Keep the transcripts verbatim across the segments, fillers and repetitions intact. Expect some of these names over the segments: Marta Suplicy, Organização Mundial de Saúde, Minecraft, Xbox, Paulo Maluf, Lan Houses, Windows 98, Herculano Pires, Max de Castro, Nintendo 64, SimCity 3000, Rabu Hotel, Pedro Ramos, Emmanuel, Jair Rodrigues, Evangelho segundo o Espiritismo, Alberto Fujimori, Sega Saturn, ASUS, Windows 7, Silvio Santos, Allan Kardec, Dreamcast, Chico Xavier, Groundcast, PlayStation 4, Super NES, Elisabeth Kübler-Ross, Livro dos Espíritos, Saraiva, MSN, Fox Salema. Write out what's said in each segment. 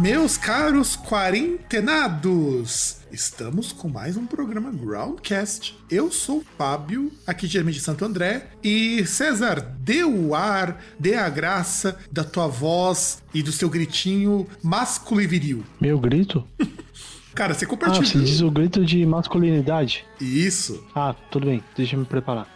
Meus caros quarentenados, estamos com mais um programa Groundcast. Eu sou o Fábio, aqui diretamente de Santo André, e César, dê o ar, dê a graça da tua voz e do seu gritinho másculo e viril. Meu grito? Cara, você compartilha. Ah, você diz o grito de masculinidade? Isso. Ah, tudo bem, deixa eu me preparar.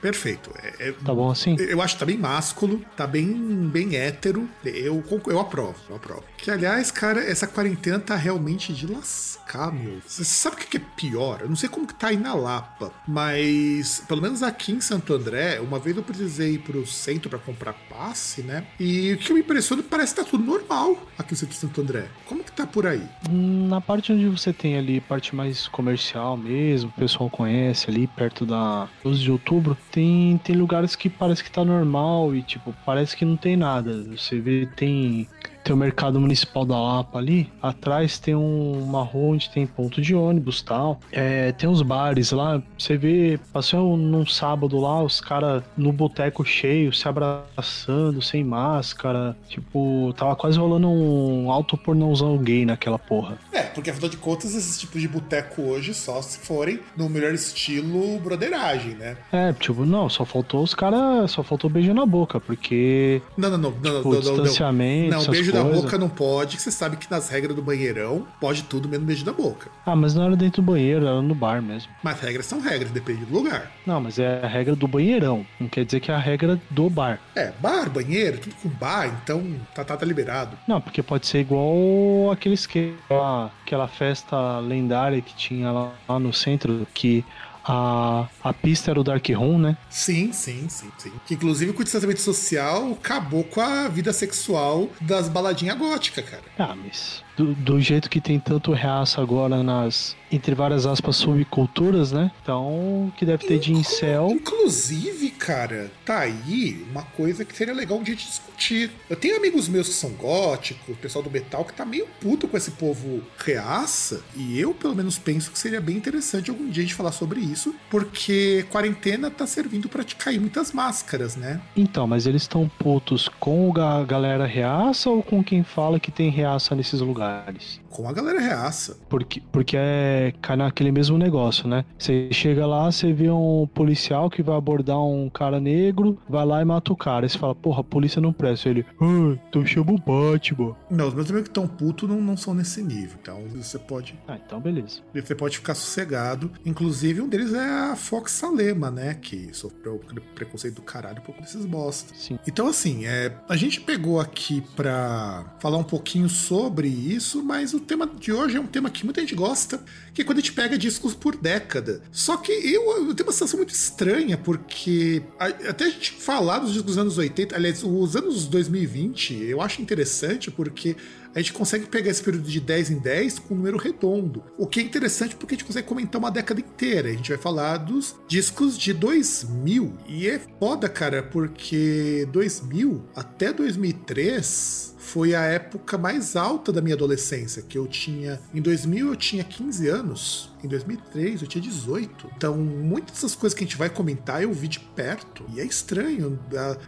Perfeito. É, é, tá bom assim? Eu acho que tá bem másculo, tá bem, bem hétero. Eu, eu aprovo, eu aprovo. Que, aliás, cara, essa quarentena tá realmente de lascar, meu. Você sabe o que é pior? Eu não sei como que tá aí na Lapa, mas pelo menos aqui em Santo André, uma vez eu precisei ir pro centro pra comprar passe, né? E o que me impressiona, parece que tá tudo normal aqui no centro de Santo André. Como que tá por aí? Na parte onde você tem ali, parte mais comercial mesmo, o pessoal conhece ali, perto da doze de outubro, Tem, tem lugares que parece que tá normal e, tipo, parece que não tem nada. Você vê, tem, tem o mercado municipal da Lapa ali. Atrás tem um, uma rua onde tem ponto de ônibus e tal. É, tem uns bares lá. Você vê, passei num sábado lá, os caras no boteco cheio, se abraçando, sem máscara. Tipo, tava quase rolando um autopornãozão gay naquela porra. É, porque afinal de contas, esses tipos de boteco hoje só se forem no melhor estilo broderagem, né? É, tipo, não, só faltou os caras, só faltou beijo na boca, porque... Não, não, não, tipo, não, não, não, distanciamento, não, não, beijo coisas. Na boca não pode, que você sabe que nas regras do banheirão pode tudo menos beijo na boca. Ah, mas não era dentro do banheiro, era no bar mesmo. Mas regras são regras, depende do lugar. Não, mas é a regra do banheirão, não quer dizer que é a regra do bar. É, bar, banheiro, tudo com bar, então tá, tá, tá liberado. Não, porque pode ser igual aquele esquema, aquela, aquela festa lendária que tinha lá, lá no centro, que... A, a pista era o Dark Room, né? Sim, sim, sim, sim. Que inclusive com o distanciamento social acabou com a vida sexual das baladinhas góticas, cara. Ah, mas do, do jeito que tem tanto reaço agora nas, entre várias aspas, subculturas, né? Então, que deve ter Inclu- de incel. Inclusive, cara, tá aí uma coisa que seria legal um dia de discutir. Eu tenho amigos meus que são góticos, o pessoal do metal que tá meio puto com esse povo reaça, e eu pelo menos penso que seria bem interessante algum dia a gente falar sobre isso. Isso, porque quarentena tá servindo pra te cair muitas máscaras, né? Então, mas eles estão putos com a galera reaça ou com quem fala que tem reaça nesses lugares? Com a galera reaça. Porque, porque é, cai naquele mesmo negócio, né? Você chega lá, você vê um policial que vai abordar um cara negro, vai lá e mata o cara. Aí você fala, porra, a polícia não presta. Ele, ah, então chama o Batman. Não, os meus amigos que estão putos não, não são nesse nível. Então você pode... Ah, então beleza. Você pode ficar sossegado. Inclusive, um deles é a Fox Salema, né? Que sofreu preconceito do caralho por esses bostas. Sim. Então, assim, é, a gente pegou aqui pra falar um pouquinho sobre isso, mas o tema de hoje é um tema que muita gente gosta, que é quando a gente pega discos por década. Só que eu, eu tenho uma sensação muito estranha, porque a, até a gente falar dos discos dos anos oitenta, aliás, os anos dois mil e vinte, eu acho interessante porque... a gente consegue pegar esse período de dez em dez com um número redondo, o que é interessante porque a gente consegue comentar uma década inteira. A gente vai falar dos discos de dois mil, e é foda, cara, porque dois mil até dois mil e três foi a época mais alta da minha adolescência, que eu tinha... Em dois mil eu tinha quinze anos, Em dois mil e três eu tinha dezoito. Então, muitas dessas coisas que a gente vai comentar eu vi de perto. E é estranho.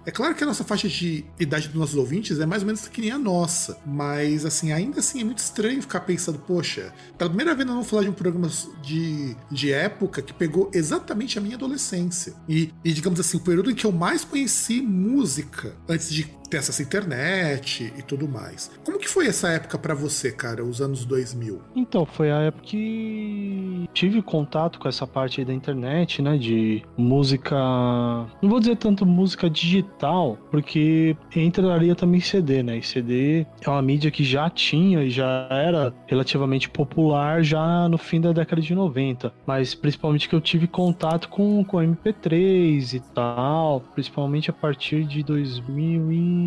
É claro que a nossa faixa de idade dos nossos ouvintes é mais ou menos que nem a nossa. Mas, assim, ainda assim é muito estranho ficar pensando, poxa, pela primeira vez nós vamos falar de um programa de, de época que pegou exatamente a minha adolescência. E, e, digamos assim, o período em que eu mais conheci música antes de ter essa internet e tudo mais. Como que foi essa época pra você, cara, os anos dois mil? Então, foi a época que tive contato com essa parte aí da internet, né, de música... Não vou dizer tanto música digital, porque entraria também C D, né, e C D é uma mídia que já tinha e já era relativamente popular já no fim da década de noventa, mas principalmente que eu tive contato com, com M P três e tal, principalmente a partir de dois mil e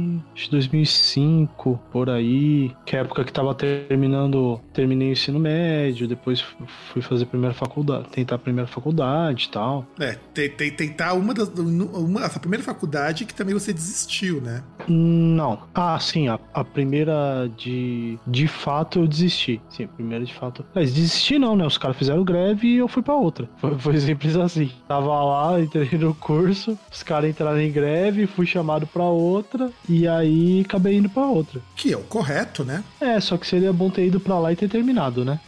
dois mil e cinco, por aí, que é a época que tava terminando, terminei o ensino médio, depois fui fazer a primeira faculdade, tentar a primeira faculdade e tal. É, tentei tentar uma das, uma, essa primeira faculdade que também você desistiu, né? Não. Ah, sim, a, a primeira de, de fato eu desisti. Sim, a primeira de fato. Mas desisti não, né? Os caras fizeram greve e eu fui pra outra. Foi, foi simples assim. Tava lá, entrei no curso, os caras entraram em greve, fui chamado pra outra. E aí acabei indo pra outra. Que é o correto, né? É, só que seria bom ter ido pra lá e ter terminado, né?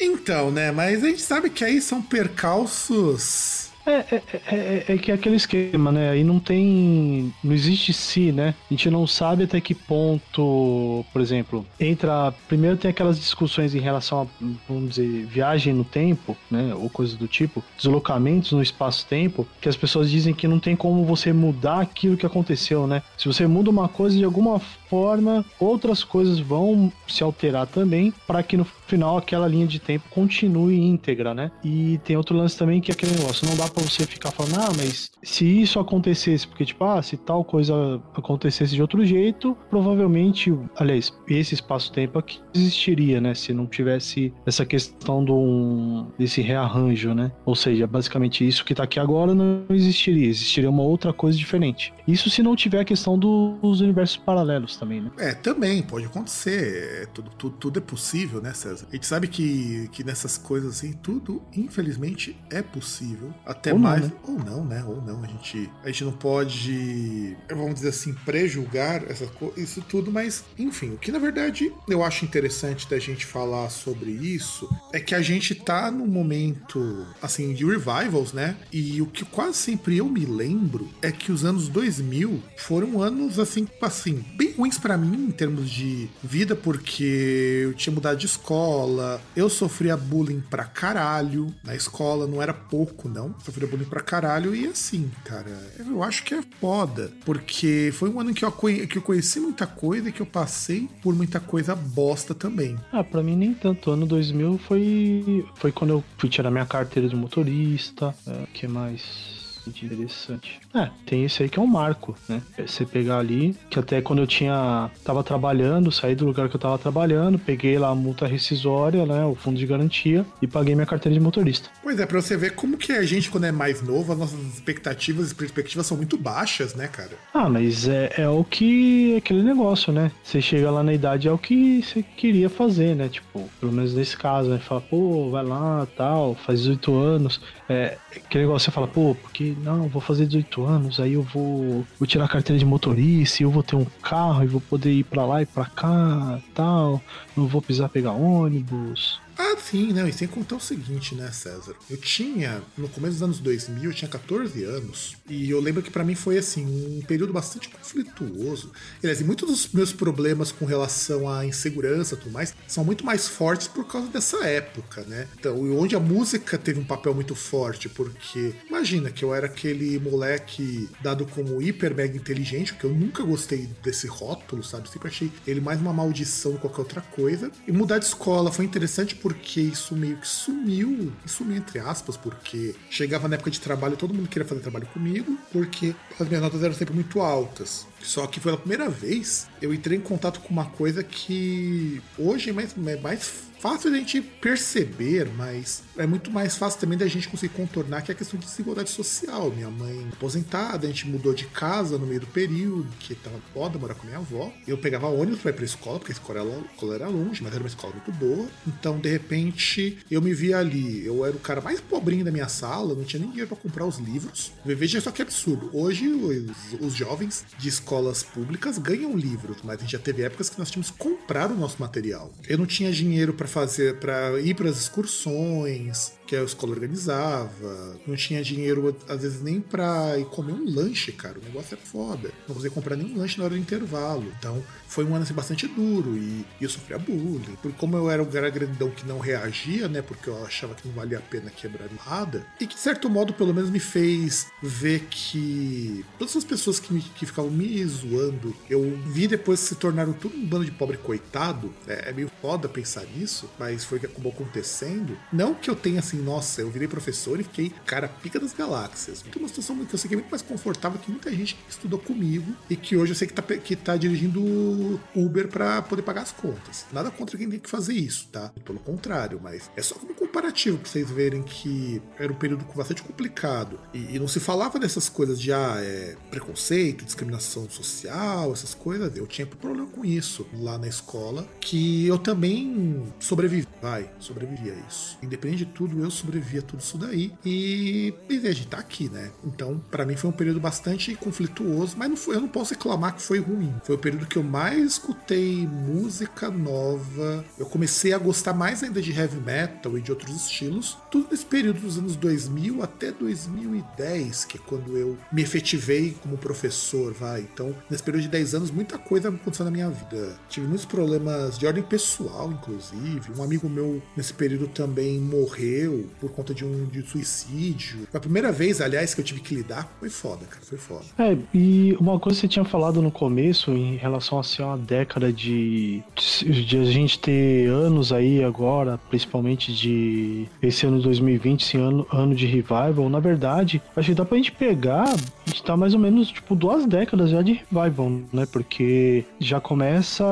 Então, né? Mas a gente sabe que aí são percalços... É, é, é, é que é aquele esquema, né? Aí não tem... Não existe si, né? A gente não sabe até que ponto, por exemplo, entra... Primeiro tem aquelas discussões em relação a, vamos dizer, viagem no tempo, né? Ou coisa do tipo. Deslocamentos no espaço-tempo, que as pessoas dizem que não tem como você mudar aquilo que aconteceu, né? Se você muda uma coisa, de alguma forma, outras coisas vão se alterar também, para que no final aquela linha de tempo continue íntegra, né? E tem outro lance também, que é aquele negócio, não dá pra você ficar falando, ah, mas se isso acontecesse, porque tipo, ah, se tal coisa acontecesse de outro jeito, provavelmente, aliás, esse espaço-tempo aqui existiria, né, se não tivesse essa questão do, desse rearranjo, né, ou seja, basicamente isso que tá aqui agora não existiria, existiria uma outra coisa diferente. Isso se não tiver a questão dos universos paralelos também, né? É, também, pode acontecer, é, tudo, tudo, tudo é possível, né, César? A gente sabe que, que nessas coisas assim, tudo, infelizmente, é possível. Até ou mais, não, né? ou não, né? Ou não, a gente, a gente não pode, vamos dizer assim, prejulgar essa co- isso tudo, mas, enfim, o que na verdade eu acho interessante da gente falar sobre isso é que a gente tá num momento, assim, de revivals, né? E o que quase sempre eu me lembro é que os anos dois mil foram anos, assim, assim bem ruins pra mim em termos de vida, porque eu tinha mudado de escola, eu sofria bullying pra caralho na escola, não era pouco, não. Sofri bullying pra caralho e assim, cara, eu acho que é foda, porque foi um ano em que eu, conhe- que eu conheci muita coisa e que eu passei por muita coisa bosta também. Ah, pra mim nem tanto. O ano dois mil foi, foi quando eu fui tirar minha carteira de motorista, é, que mais... interessante. É, tem esse aí que é um marco, né? Você pegar ali, que até quando eu tinha, tava trabalhando, saí do lugar que eu tava trabalhando, peguei lá a multa rescisória, né? O fundo de garantia e paguei minha carteira de motorista. Pois é, pra você ver como que a gente, quando é mais novo, as nossas expectativas e perspectivas são muito baixas, né, cara? Ah, mas é, é o que... É aquele negócio, né? Você chega lá na idade, é o que você queria fazer, né? Tipo, pelo menos nesse caso, né? Fala, pô, vai lá, tal, faz dezoito anos. É, aquele negócio, você fala, pô, porque não, vou fazer dezoito anos, aí eu vou, vou tirar a carteira de motorista, eu vou ter um carro e vou poder ir pra lá e pra cá, tal, não vou precisar pegar ônibus. Ah, sim, né? E sem contar o seguinte, né, César? Eu tinha, no começo dos anos dois mil, eu tinha catorze anos, e eu lembro que pra mim foi, assim, um período bastante conflituoso. Aliás, e muitos dos meus problemas com relação à insegurança e tudo mais são muito mais fortes por causa dessa época, né? Então, onde a música teve um papel muito forte, porque, imagina que eu era aquele moleque dado como hiper mega inteligente, porque eu nunca gostei desse rótulo, sabe? Sempre achei ele mais uma maldição do que qualquer outra coisa. E mudar de escola foi interessante, porque isso meio que sumiu, sumiu entre aspas, porque chegava na época de trabalho, todo mundo queria fazer trabalho comigo, porque as minhas notas eram sempre muito altas. Só que foi a primeira vez eu entrei em contato com uma coisa que hoje é mais, é mais fácil da gente perceber, mas é muito mais fácil também da gente conseguir contornar, que é a questão de desigualdade social. Minha mãe aposentada, a gente mudou de casa no meio do período, que tava foda, morar com minha avó. Eu pegava ônibus pra ir pra escola, porque a escola era longe, mas era uma escola muito boa. Então, de repente, eu me via ali. Eu era o cara mais pobrinho da minha sala, não tinha nem dinheiro pra comprar os livros. Veja só que absurdo. Hoje, os, os jovens de escolas públicas ganham livros, mas a gente já teve épocas que nós tínhamos que comprar o nosso material. Eu não tinha dinheiro pra fazer, pra ir pras excursões que a escola organizava, não tinha dinheiro, às vezes, nem pra ir comer um lanche, cara, o negócio é foda, não conseguia comprar nenhum lanche na hora do intervalo, então foi um ano assim bastante duro, e, e eu sofria bullying, porque como eu era o cara grandão que não reagia, né, porque eu achava que não valia a pena quebrar nada, e que de certo modo pelo menos me fez ver que todas as pessoas que, me, que ficavam me zoando, eu vi depois se tornaram tudo um bando de pobre coitado, é, é meio foda pensar nisso, mas foi o que acabou acontecendo, não que eu tenha assim, nossa, eu virei professor e fiquei cara pica das galáxias. Foi uma situação que eu sei que é muito mais confortável que muita gente que estudou comigo e que hoje eu sei que tá, que tá dirigindo Uber pra poder pagar as contas. Nada contra quem tem que fazer isso, tá? Pelo contrário, mas é só como comparativo pra vocês verem que era um período bastante complicado e, e não se falava dessas coisas de ah, é, preconceito, discriminação social, essas coisas. Eu tinha problema com isso lá na escola, que eu também sobrevivi, vai, sobrevivi a isso. Independente de tudo, eu sobrevivi a tudo isso daí e, e a gente tá aqui, né? Então, pra mim foi um período bastante conflituoso, mas não foi, eu não posso reclamar que foi ruim. Foi o período que eu mais escutei música nova, eu comecei a gostar mais ainda de heavy metal e de outros estilos, tudo nesse período dos anos dois mil até dois mil e dez, que é quando eu me efetivei como professor, vai. Então, nesse período de dez anos, muita coisa aconteceu na minha vida. Tive muitos problemas de ordem pessoal, inclusive. Um amigo meu, nesse período, também morreu por conta de um de suicídio. Foi a primeira vez, aliás, que eu tive que lidar. Foi foda, cara. Foi foda. É, e uma coisa que você tinha falado no começo, em relação a ser uma década de, de a gente ter anos aí agora, principalmente de esse ano de dois mil e vinte, esse ano, ano de revival, na verdade, acho que dá pra gente pegar, a gente tá mais ou menos, tipo, duas décadas já de revival, né? Porque já começa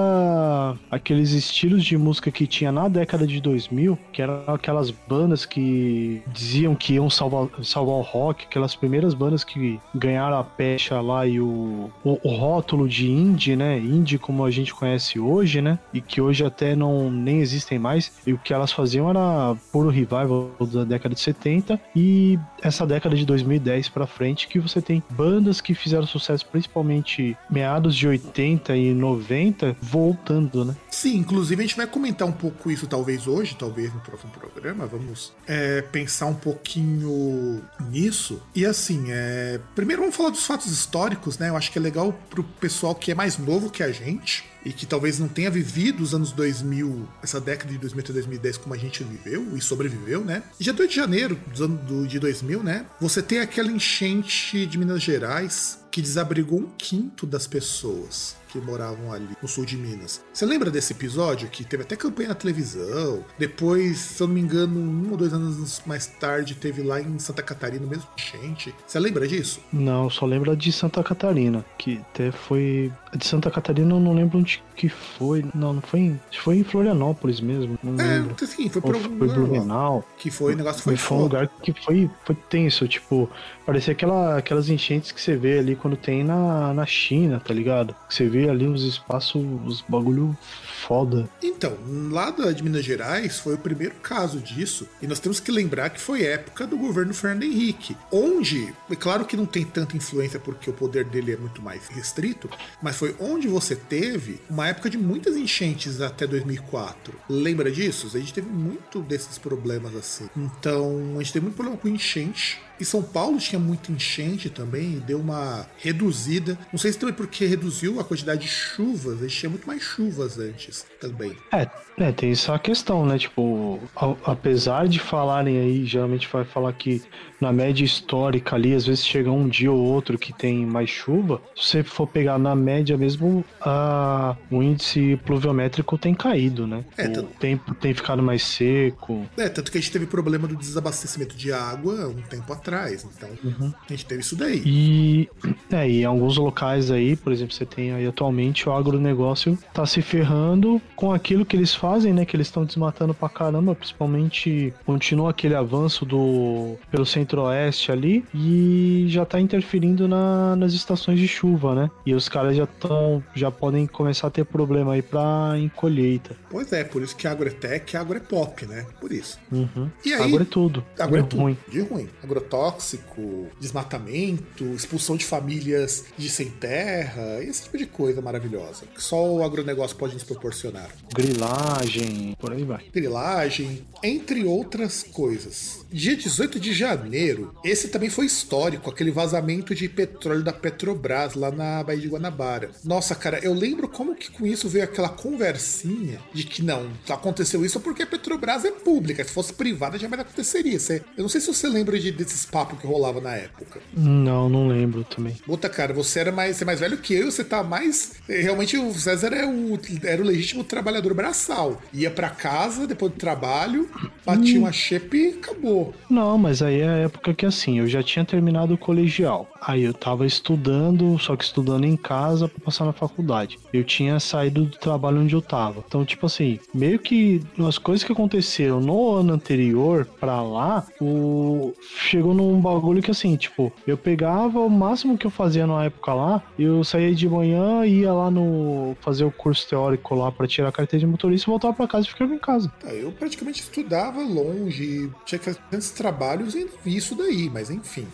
aqueles estilos de música que tinha na década de dois mil, que eram aquelas bandas que diziam que iam salvar, salvar o rock, aquelas primeiras bandas que ganharam a pecha lá e o, o, o rótulo de indie, né? Indie como a gente conhece hoje, né? E que hoje até não, nem existem mais. E o que elas faziam era puro revival da década de setenta e essa década de dois mil e dez pra frente que você tem bandas que fizeram sucesso principalmente meados de oitenta e noventa voltando, né? Sim, inclusive a gente vai comentar um pouco isso talvez hoje, talvez no próximo programa, vamos é, pensar um pouquinho nisso. E assim, é... primeiro vamos falar dos fatos históricos, né? Eu acho que é legal pro pessoal que é mais novo que a gente e que talvez não tenha vivido os anos dois mil, essa década de dois mil até dois mil e dez como a gente viveu e sobreviveu, né? E dia dois de janeiro dos anos de dois mil, né? Você tem aquela enchente de Minas Gerais que desabrigou um quinto das pessoas que moravam ali no sul de Minas. Você lembra desse episódio que teve até campanha na televisão? Depois, se eu não me engano, um ou dois anos mais tarde, teve lá em Santa Catarina mesmo enchente. Você lembra disso? Não, só lembro de Santa Catarina, que até foi... De Santa Catarina eu não lembro onde que foi. Não, não foi em... Foi em Florianópolis mesmo. Não é, lembro. Assim, foi para um Blumenau. Que foi, o negócio foi, foi foda. Um lugar que foi, foi tenso, tipo... Parecia aquela, aquelas enchentes que você vê ali quando tem na, na China, tá ligado? Que você vê ali os espaços, os bagulho foda. Então, lá de Minas Gerais foi o primeiro caso disso, e nós temos que lembrar que foi época do governo Fernando Henrique, onde, é claro que não tem tanta influência porque o poder dele é muito mais restrito, mas foi onde você teve uma época de muitas enchentes até dois mil e quatro. Lembra disso? A gente teve muito desses problemas assim. Então, a gente teve muito problema com enchente. E São Paulo tinha muita enchente também, deu uma reduzida. Não sei se também porque reduziu a quantidade de chuvas, a gente tinha muito mais chuvas antes também. É, é tem essa questão, né? Tipo, a, apesar de falarem aí, geralmente vai falar que na média histórica ali, às vezes chega um dia ou outro que tem mais chuva. Se você for pegar na média mesmo, a, o índice pluviométrico tem caído, né? É, tanto... o tempo tem ficado mais seco. É, tanto que a gente teve problema do desabastecimento de água um tempo atrás. Então, uhum. A gente teve isso daí. E, é, e em alguns locais aí, por exemplo, você tem aí a atualmente o agronegócio tá se ferrando com aquilo que eles fazem, né? Que eles estão desmatando pra caramba, principalmente continua aquele avanço do pelo centro-oeste ali e já tá interferindo na, nas estações de chuva, né? E os caras já estão, já podem começar a ter problema aí pra em colheita. Pois é, por isso que agro é tech, agro é pop, né? Por isso. Uhum. E aí, agro é tudo. Agro é tudo. Ruim. De ruim. Agrotóxico, desmatamento, expulsão de famílias de sem terra, esse tipo de coisa maravilhosa que só o agronegócio pode nos proporcionar. Grilagem, por aí vai. Grilagem, entre outras coisas. Dia dezoito de janeiro, esse também foi histórico, aquele vazamento de petróleo da Petrobras lá na Baía de Guanabara. Nossa, cara, eu lembro como que com isso veio aquela conversinha de que não, aconteceu isso porque a Petrobras é pública, se fosse privada jamais aconteceria. Eu não sei se você lembra de, desses papos que rolava na época. Não, não lembro também. Puta, cara, você era mais, você é mais velho que eu, você tá mais... Realmente o César é o, era o legítimo trabalhador braçal. Ia pra casa, depois do trabalho, batia hum. uma xepa e acabou. Não, mas aí é a época que assim, eu já tinha terminado o colegial. Aí eu tava estudando, só que estudando em casa pra passar na faculdade. Eu tinha saído do trabalho onde eu tava. Então, tipo assim, meio que as coisas que aconteceram no ano anterior pra lá, o... chegou num bagulho que assim, tipo, eu pegava o máximo que eu fazia na época lá, eu saía de manhã, ia lá no... fazer o curso teórico lá pra tirar a carteira de motorista e voltava pra casa e ficava em casa. Eu praticamente estudava longe, tinha que fazer tantos trabalhos e vi isso daí, mas enfim...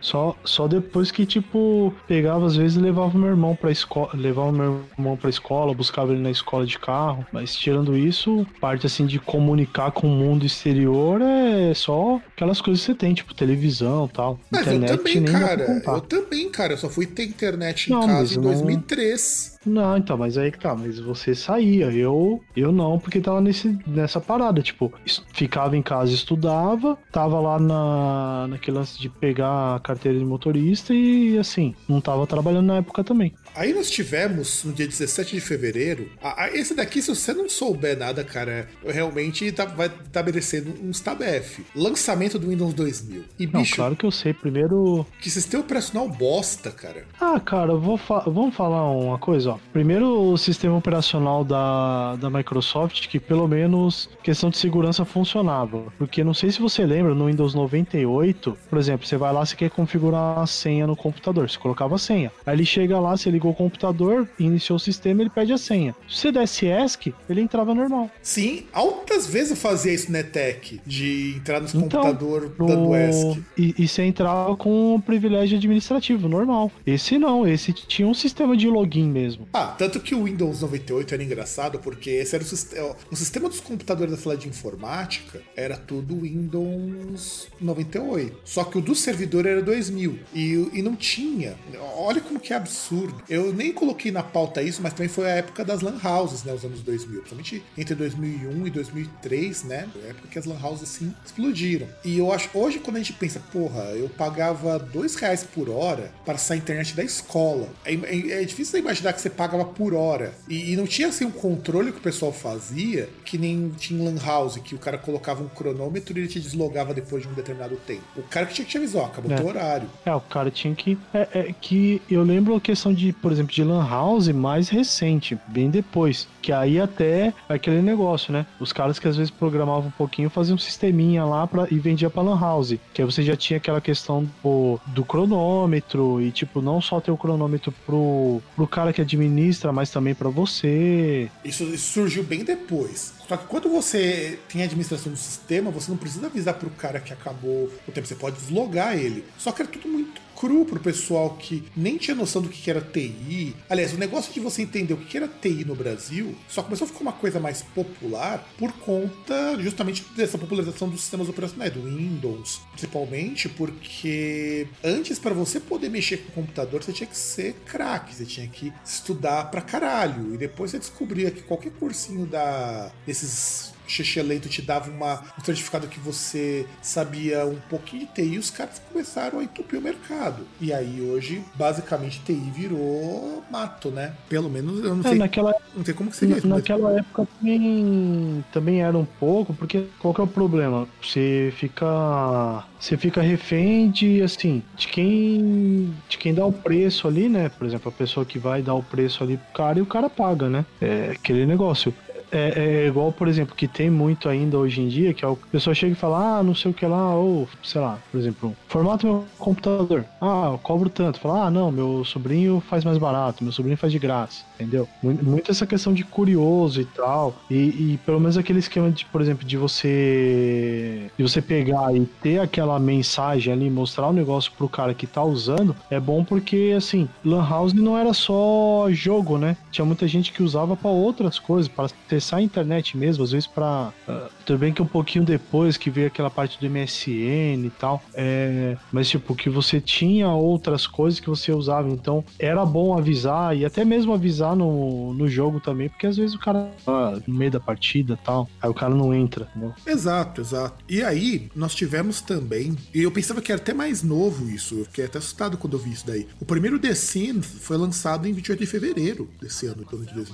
Só, só depois que, tipo, pegava às vezes e levava o meu irmão pra escola, levava o meu irmão pra escola, buscava ele na escola de carro, mas tirando isso, parte assim de comunicar com o mundo exterior é só aquelas coisas que você tem, tipo televisão e tal. Mas internet, eu também, nem cara, eu também, cara, eu só fui ter internet em não, casa em dois mil e três. Não... não, então, mas aí que tá, mas você saía, eu, eu não, porque tava nesse, nessa parada, tipo, ficava em casa, estudava, tava lá na, naquele lance de pegar a carteira de motorista e assim, não tava trabalhando na época também. Aí nós tivemos, no dia dezessete de fevereiro, a, a, esse daqui, se você não souber nada, cara, realmente tá, vai estabelecendo uns tabef. Lançamento do Windows dois mil. E, não, bicho, claro que eu sei, primeiro... Que sistema operacional bosta, cara. Ah, cara, vou fa- vamos falar uma coisa, ó. Primeiro, o sistema operacional da, da Microsoft, que pelo menos questão de segurança funcionava. Porque não sei se você lembra, no Windows noventa e oito, por exemplo, você vai lá, você quer configurar a senha no computador, você colocava a senha. Aí ele chega lá, você ligou o computador, iniciou o sistema, ele pede a senha. Se você desse E S C, ele entrava normal. Sim, altas vezes eu fazia isso na E T E C, de entrar nos então, computador no... dando E S C. E, e você entrava com um privilégio administrativo, normal. Esse não, esse tinha um sistema de login mesmo. Ah, tanto que o Windows noventa e oito era engraçado, porque esse era o sistema, o sistema dos computadores da sala de informática era tudo Windows noventa e oito. Só que o do servidor era dois mil e, e não tinha. Olha como que é absurdo. Eu nem coloquei na pauta isso, mas também foi a época das Lan Houses, né? Os anos dois mil, principalmente entre dois mil e um e dois mil e três, né? Foi a época que as Lan Houses assim explodiram. E eu acho, hoje quando a gente pensa, porra, eu pagava dois reais por hora para sair a internet da escola. É, é, é difícil você imaginar que você pagava por hora. E, e não tinha assim um controle que o pessoal fazia, que nem tinha Lan House, que o cara colocava um cronômetro e ele te deslogava depois de um determinado tempo. O cara que tinha que te avisar, acabou. É. Horário. É, o cara tinha que... É, é que eu lembro a questão de, por exemplo, de Lan House mais recente, bem depois, que aí até aquele negócio, né? Os caras que às vezes programavam um pouquinho, faziam um sisteminha lá pra, e vendia pra Lan House, que aí você já tinha aquela questão do, do cronômetro e, tipo, não só ter o cronômetro pro, pro cara que administra, mas também pra você. Isso, isso surgiu bem depois. Só que quando você tem a administração do sistema, você não precisa avisar pro cara que acabou o tempo, você pode deslogar ele. Só que era tudo muito cru pro pessoal que nem tinha noção do que era T I. Aliás, o negócio de você entender o que era T I no Brasil só começou a ficar uma coisa mais popular por conta justamente dessa popularização dos sistemas operacionais, do Windows, principalmente porque antes, para você poder mexer com o computador, você tinha que ser craque, você tinha que estudar pra caralho. E depois você descobria que qualquer cursinho da desses xixi leito te dava uma, um certificado que você sabia um pouquinho de T I, os caras começaram a entupir o mercado. E aí hoje, basicamente, T I virou mato, né? Pelo menos eu não sei. É, naquela, não sei como que seria isso. Naquela mas... época também, também era um pouco, porque qual que é o problema? Você fica. Você fica refém de, assim, de quem, de quem dá o preço ali, né? Por exemplo, a pessoa que vai dar o preço ali pro cara e o cara paga, né? É aquele negócio. É, é igual, por exemplo, que tem muito ainda hoje em dia, que a pessoa chega e fala, ah, não sei o que lá, ou, sei lá, por exemplo, formato meu computador, ah, eu cobro tanto, fala, ah, não, meu sobrinho faz mais barato, meu sobrinho faz de graça, entendeu? Muito essa questão de curioso e tal, e, e pelo menos aquele esquema de, por exemplo, de você de você pegar e ter aquela mensagem ali, mostrar o negócio pro cara que tá usando, é bom porque, assim, Lan House não era só jogo, né? Tinha muita gente que usava pra outras coisas, pra ter a internet mesmo, às vezes pra... Uh, tudo bem que um pouquinho depois que veio aquela parte do M S N e tal, é, mas tipo, que você tinha outras coisas que você usava, então era bom avisar, e até mesmo avisar no, no jogo também, porque às vezes o cara tá no meio da partida e tal, aí o cara não entra, né? Exato, exato. E aí, nós tivemos também, e eu pensava que era até mais novo isso, eu fiquei até assustado quando eu vi isso daí. O primeiro The Sims foi lançado em vinte e oito de fevereiro desse ano,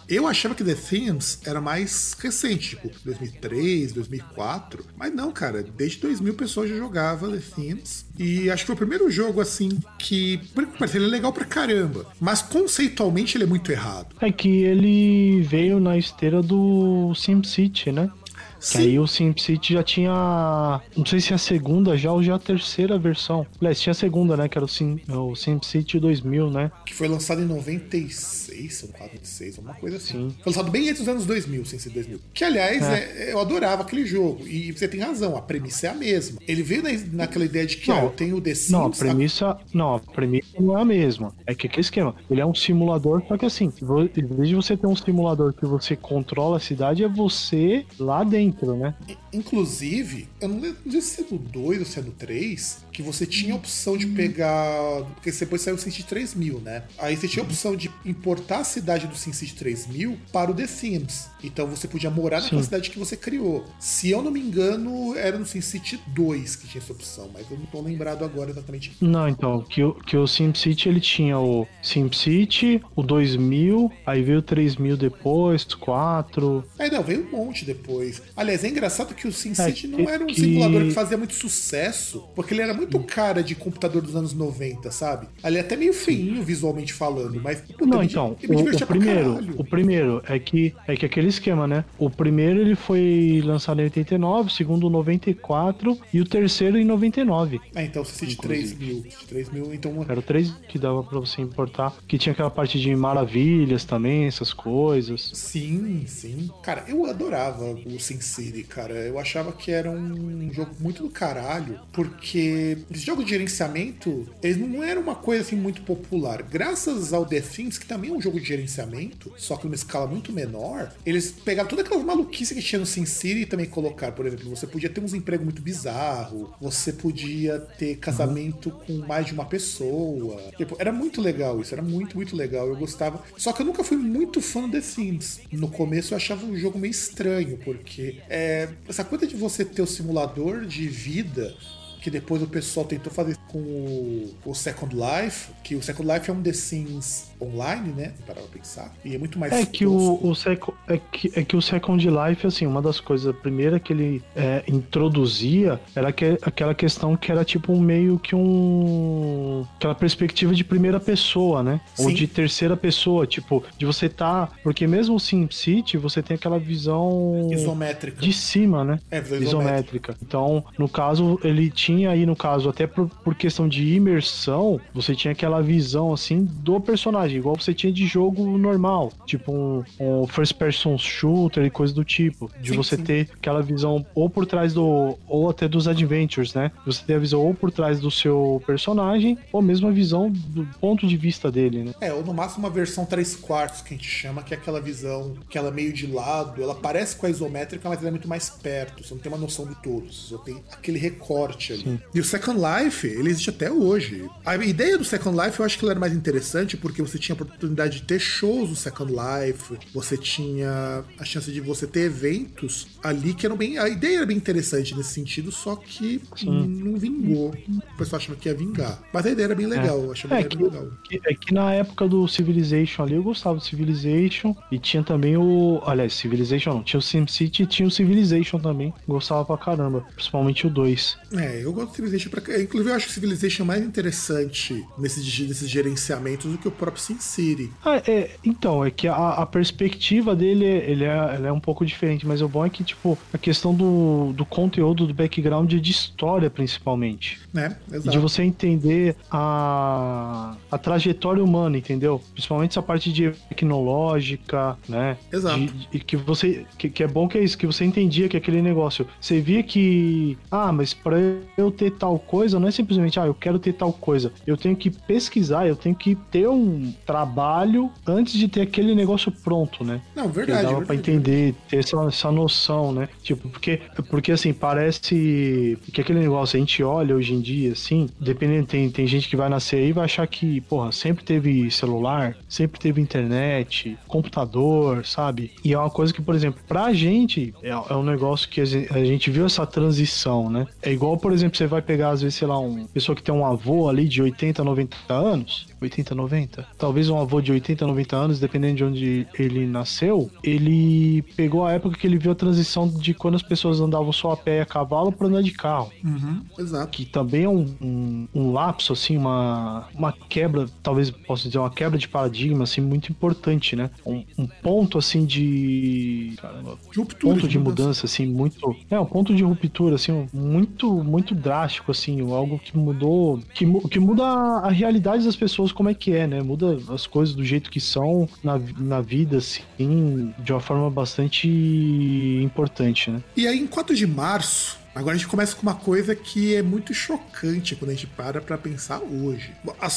eu achava que The Sims era mais mais recente, tipo dois mil e três, dois mil e quatro, mas não, cara, desde dois mil pessoas já jogavam The Sims, e acho que foi o primeiro jogo, assim, que, por que parece, ele é legal pra caramba, mas conceitualmente ele é muito errado. É que ele veio na esteira do SimCity, né? Que aí o SimCity já tinha, não sei se é a segunda já ou já a terceira versão. Aliás, tinha a segunda, né? Que era o, Sim, o SimCity dois mil, né? Que foi lançado em noventa e seis, alguma coisa assim. Sim. Foi lançado bem antes dos anos dois mil, o SimCity dois mil. Que, aliás, é. É, eu adorava aquele jogo. E você tem razão, a premissa é a mesma. Ele veio na, naquela ideia de que, não, ah, eu tenho o The Sims... Não, a premissa, a... não, a premissa não é a mesma. É que aquele esquema, ele é um simulador, só que assim, em vez de você ter um simulador que você controla a cidade, é você lá dentro. Né? Inclusive, eu não lembro se é no dois ou se é no três, que você tinha a opção de pegar, porque depois saiu o SimCity três mil, né? Aí você tinha a opção de importar a cidade do SimCity três mil para o The Sims. Então você podia morar naquela Sim. cidade que você criou. Se eu não me engano, era no SimCity dois que tinha essa opção, mas eu não tô lembrado agora exatamente. Não, então, que o, que o SimCity, ele tinha o SimCity, o dois mil, aí veio o três mil depois, quatro... Aí não, veio um monte depois. Aliás, é engraçado que o SimCity é, não era um que... simulador que fazia muito sucesso, porque ele era muito cara de computador dos anos noventa, sabe? Ele é até meio feinho, visualmente falando, mas... Pô, não, então, me, me o, o, primeiro, o primeiro é que, é que aquele esquema, né? O primeiro, ele foi lançado em oitenta e nove, o segundo, noventa e quatro, e o terceiro em noventa e nove. Ah, então o SimCity três mil, então... Era o três que dava pra você importar, que tinha aquela parte de maravilhas também, essas coisas. Sim, sim. Cara, eu adorava o SimCity, cara. Eu achava que era um jogo muito do caralho, porque os jogos de gerenciamento, eles não eram uma coisa assim muito popular. Graças ao The Sims, que também é um jogo de gerenciamento, só que numa escala muito menor, eles pegaram toda aquela maluquice que tinha no SimCity e também colocaram. Por exemplo, você podia ter uns empregos muito bizarros, você podia ter casamento com mais de uma pessoa. Tipo, era muito legal isso, era muito, muito legal. Eu gostava. Só que eu nunca fui muito fã do The Sims. No começo eu achava o jogo meio estranho, porque É, essa coisa de você ter o simulador de vida, que depois o pessoal tentou fazer com o, o Second Life, que o Second Life é um The Sims online, né? Para pensar. E é muito mais... É que o, o seco, é que, é que o Second Life, assim, uma das coisas, a primeira que ele é, introduzia era que, aquela questão que era tipo meio que um... aquela perspectiva de primeira pessoa, né? Sim. Ou de terceira pessoa, tipo, de você tá... Porque mesmo o SimCity, você tem aquela visão... Isométrica. De cima, né? É, isométrica. isométrica. Então, no caso, ele tinha aí, no caso, até por, por questão de imersão, você tinha aquela visão assim do personagem, igual você tinha de jogo normal, tipo um, um first person shooter e coisa do tipo, de sim, você sim. ter aquela visão ou por trás do, ou até dos adventures, né, você ter a visão ou por trás do seu personagem, ou mesmo a visão do ponto de vista dele, né. É, ou no máximo uma versão três quartos, que a gente chama, que é aquela visão que ela é meio de lado, ela parece com a isométrica, mas ela é muito mais perto, você não tem uma noção do todo, você só tem aquele recorte ali. Sim. E o Second Life, ele existe até hoje. A ideia do Second Life, eu acho que ela era mais interessante porque você tinha a oportunidade de ter shows no Second Life, você tinha a chance de você ter eventos ali que eram bem... A ideia era bem interessante nesse sentido, só que Sim. não vingou. O pessoal achava que ia vingar. Mas a ideia era bem legal, é. eu achava é, que, bem legal. Que, é que na época do Civilization ali, eu gostava do Civilization e tinha também o... Aliás, Civilization não, tinha o SimCity e tinha o Civilization também. Gostava pra caramba, principalmente o dois. É, eu gosto do Civilization pra... Inclusive eu acho o Civilization mais interessante nesses, nesses gerenciamentos do que o próprio SimCity. Ah, é, então, é que a, a perspectiva dele ele é, ele é um pouco diferente, mas o bom é que, tipo, a questão do, do conteúdo, do background de história, principalmente. É, exato. De você entender a, a trajetória humana, entendeu? Principalmente essa parte de tecnológica, né? Exato. De, de, que você... Que, que é bom que é isso, que você entendia que aquele negócio... Você via que... Ah, mas pra eu ter tal coisa, não é simplesmente, ah, eu quero ter tal coisa. Eu tenho que pesquisar, eu tenho que ter um trabalho antes de ter aquele negócio pronto, né? Não, verdade. Que dava verdade, pra entender, ter essa, essa noção, né? Tipo, porque, porque assim, parece que aquele negócio, a gente olha hoje em dia, assim, dependendo, tem, tem gente que vai nascer aí e vai achar que, porra, sempre teve celular, sempre teve internet, computador, sabe? E é uma coisa que, por exemplo, pra gente, é, é um negócio que a gente viu essa transição, né? É igual, por exemplo, você vai pegar, às vezes, sei lá, uma pessoa que tem um avô ali de oitenta, noventa anos, oitenta, noventa? Talvez um avô de oitenta, noventa anos, dependendo de onde ele nasceu, ele pegou a época que ele viu a transição de quando as pessoas andavam só a pé e a cavalo para andar de carro. Uhum, exato. Que também é um, um, um lapso, assim, uma, uma quebra, talvez posso dizer, uma quebra de paradigma, assim, muito importante, né? Um, um ponto, assim, de... Caramba, de ruptura, ponto de mudança, assim, muito... É, um ponto de ruptura, assim, muito, muito drástico, assim, algo que mudou... Que, que muda a realidade das pessoas, como é que é, né? Muda as coisas do jeito que são na, na vida, assim, de uma forma bastante importante, né? E aí, em quatro de março, agora a gente começa com uma coisa que é muito chocante quando a gente para pra pensar hoje.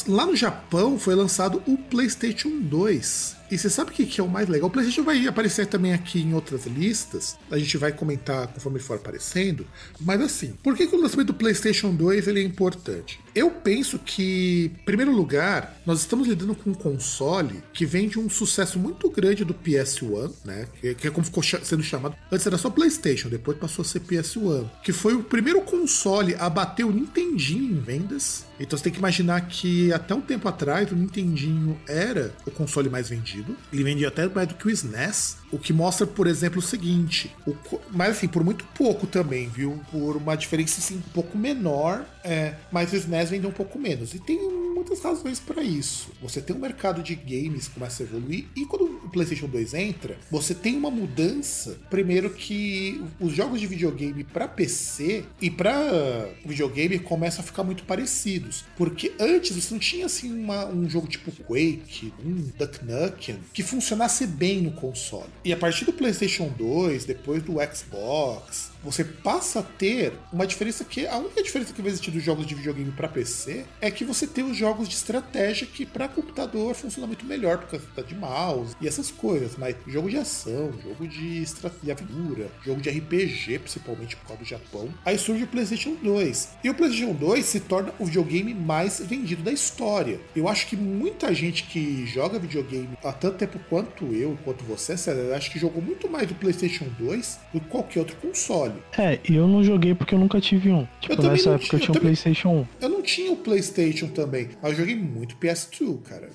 Lá no Japão foi lançado o PlayStation dois. E você sabe o que, que é o mais legal? O PlayStation vai aparecer também aqui em outras listas. A gente vai comentar conforme ele for aparecendo. Mas assim, por que, que o lançamento do PlayStation dois ele é importante? Eu penso que, em primeiro lugar, nós estamos lidando com um console que vem de um sucesso muito grande do P S um, né? Que é como ficou sendo chamado. Antes era só PlayStation, depois passou a ser P S um. Que foi o primeiro console a bater o Nintendinho em vendas. Então você tem que imaginar que até um tempo atrás o Nintendinho era o console mais vendido. Ele vendia até mais do que o S N E S. O que mostra, por exemplo, o seguinte. O, mas assim, por muito pouco também, viu? Por uma diferença assim, um pouco menor. É, mas o S N E S vendeu um pouco menos. E tem muitas razões para isso. Você tem um mercado de games que começa a evoluir. E quando o PlayStation dois entra, você tem uma mudança. Primeiro que os jogos de videogame para P C e para videogame começam a ficar muito parecidos. Porque antes você não tinha assim uma, um jogo tipo Quake, um Duck Nukem, que funcionasse bem no console. E a partir do PlayStation dois, depois do Xbox, você passa a ter uma diferença que... A única diferença que vai existir dos jogos de videogame para P C é que você tem os jogos de estratégia que para computador funciona muito melhor por causa de mouse e essas coisas, mas jogo de ação, jogo de estratégia, aventura, jogo de R P G, principalmente por causa do Japão. Aí surge o PlayStation dois. E o PlayStation dois se torna o videogame mais vendido da história. Eu acho que muita gente que joga videogame há tanto tempo quanto eu, quanto você, César, acho que jogou muito mais do PlayStation dois do que qualquer outro console. É, eu não joguei porque eu nunca tive um. Tipo, nessa época eu tinha um PlayStation um. Eu não tinha o PlayStation também, mas eu joguei muito P S dois, cara.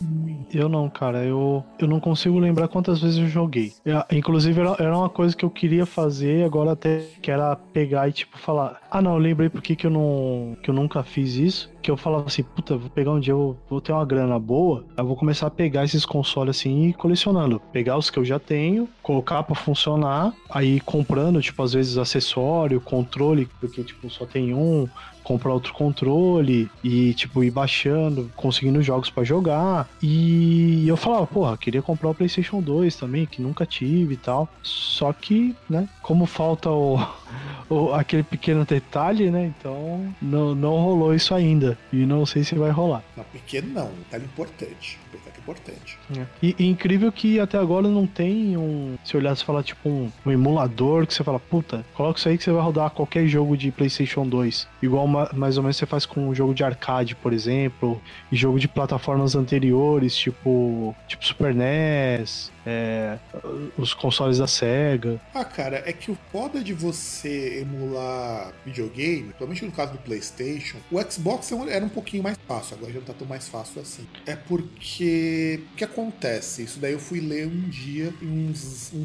Eu não, cara. Eu, eu não consigo lembrar quantas vezes eu joguei. Eu, inclusive, era, era uma coisa que eu queria fazer agora até, que era pegar e, tipo, falar... Ah, não, eu lembrei porque que eu, não, que eu nunca fiz isso. Que eu falava assim, puta, vou pegar um dia, eu vou ter uma grana boa, eu vou começar a pegar esses consoles assim e ir colecionando. Pegar os que eu já tenho, colocar pra funcionar, aí comprando, tipo, às vezes acessório, controle, porque, tipo, só tem um... comprar outro controle e, tipo, ir baixando, conseguindo jogos pra jogar. E eu falava, porra, queria comprar o PlayStation dois também, que nunca tive e tal. Só que, né, como falta o, o aquele pequeno detalhe, né, então não, não rolou isso ainda. E não sei se vai rolar. Não, pequeno não, detalhe importante. importante. É. E, e incrível que até agora não tem um... Se olhar, você fala tipo um, um emulador que você fala, puta, coloca isso aí que você vai rodar qualquer jogo de PlayStation dois. Igual uma, mais ou menos você faz com um jogo de arcade, por exemplo, e jogo de plataformas anteriores, tipo, tipo Super N E S... É, os consoles da Sega. Ah, cara, é que o foda de você emular videogame, principalmente no caso do PlayStation, o Xbox era um pouquinho mais fácil, agora já não tá tão mais fácil assim. É porque o que acontece? Isso daí eu fui ler um dia em um,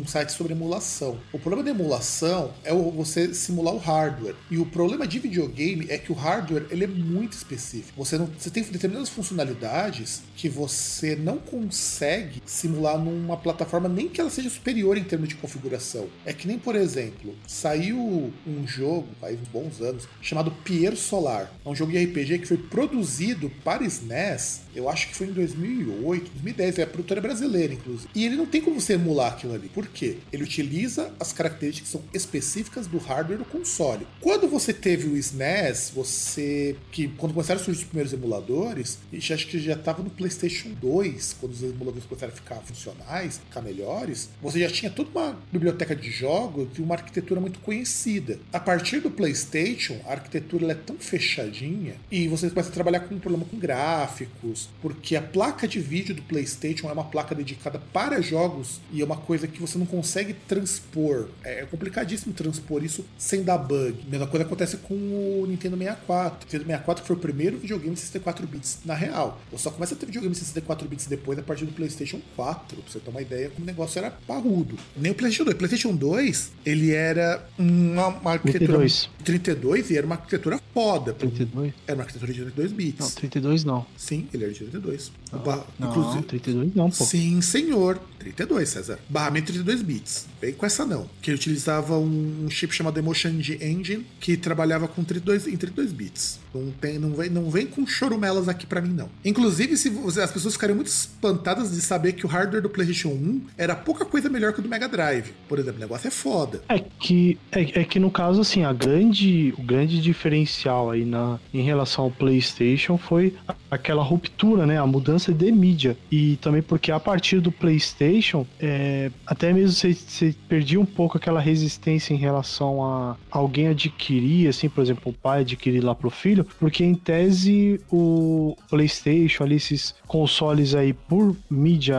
um site sobre emulação. O problema da emulação é você simular o hardware. E o problema de videogame é que o hardware ele é muito específico. Você, não, você tem determinadas funcionalidades que você não consegue simular numa plataforma, nem que ela seja superior em termos de configuração. É que nem, por exemplo, saiu um jogo, faz uns bons anos, chamado Pier Solar. É um jogo de R P G que foi produzido para S N E S, eu acho que foi em dois mil e oito, dois mil e dez, é a produtora brasileira, inclusive. E ele não tem como você emular aquilo ali. Por quê? Ele utiliza as características que são específicas do hardware do console. Quando você teve o S N E S, você... que quando começaram a surgir os primeiros emuladores, acho que já estava no PlayStation dois, quando os emuladores começaram a ficar funcionais, ficar melhores, você já tinha toda uma biblioteca de jogos e uma arquitetura muito conhecida. A partir do PlayStation, a arquitetura ela é tão fechadinha e você começa a trabalhar com um problema com gráficos, porque a placa de vídeo do PlayStation é uma placa dedicada para jogos e é uma coisa que você não consegue transpor. É complicadíssimo transpor isso sem dar bug. A mesma coisa acontece com o Nintendo sessenta e quatro. O Nintendo sessenta e quatro foi o primeiro videogame de sessenta e quatro bits na real. Você só começa a ter videogame de sessenta e quatro bits depois a partir do PlayStation quatro, pra você ter uma ideia como o negócio era parrudo. Nem o PlayStation dois. O PlayStation dois, ele era uma, uma arquitetura... trinta e dois. trinta e dois, e era uma arquitetura foda. trinta e dois? Era uma arquitetura de trinta e dois bits. Não, trinta e dois não. Sim, ele era de trinta e dois. Não, ba... não, inclusive... trinta e dois não, pô. Sim, senhor. trinta e dois, César. Barramento trinta e dois bits. Vem com essa não. Que ele utilizava um chip chamado Emotion Engine, que trabalhava com trinta e dois, em trinta e dois bits. Não, tem, não, vem, não vem com chorumelas aqui pra mim, não. Inclusive, se você, as pessoas ficariam muito espantadas de saber que o hardware do PlayStation um era pouca coisa melhor que o do Mega Drive. Por exemplo, o negócio é foda. É que, é, é que no caso, assim, a grande, o grande diferencial aí na, em relação ao PlayStation foi aquela ruptura, né? A mudança de mídia. E também porque a partir do PlayStation, é, até mesmo você, você perdia um pouco aquela resistência em relação a alguém adquirir, assim, por exemplo, o pai adquirir lá pro filho, porque em tese o PlayStation, ali, esses consoles aí por mídia,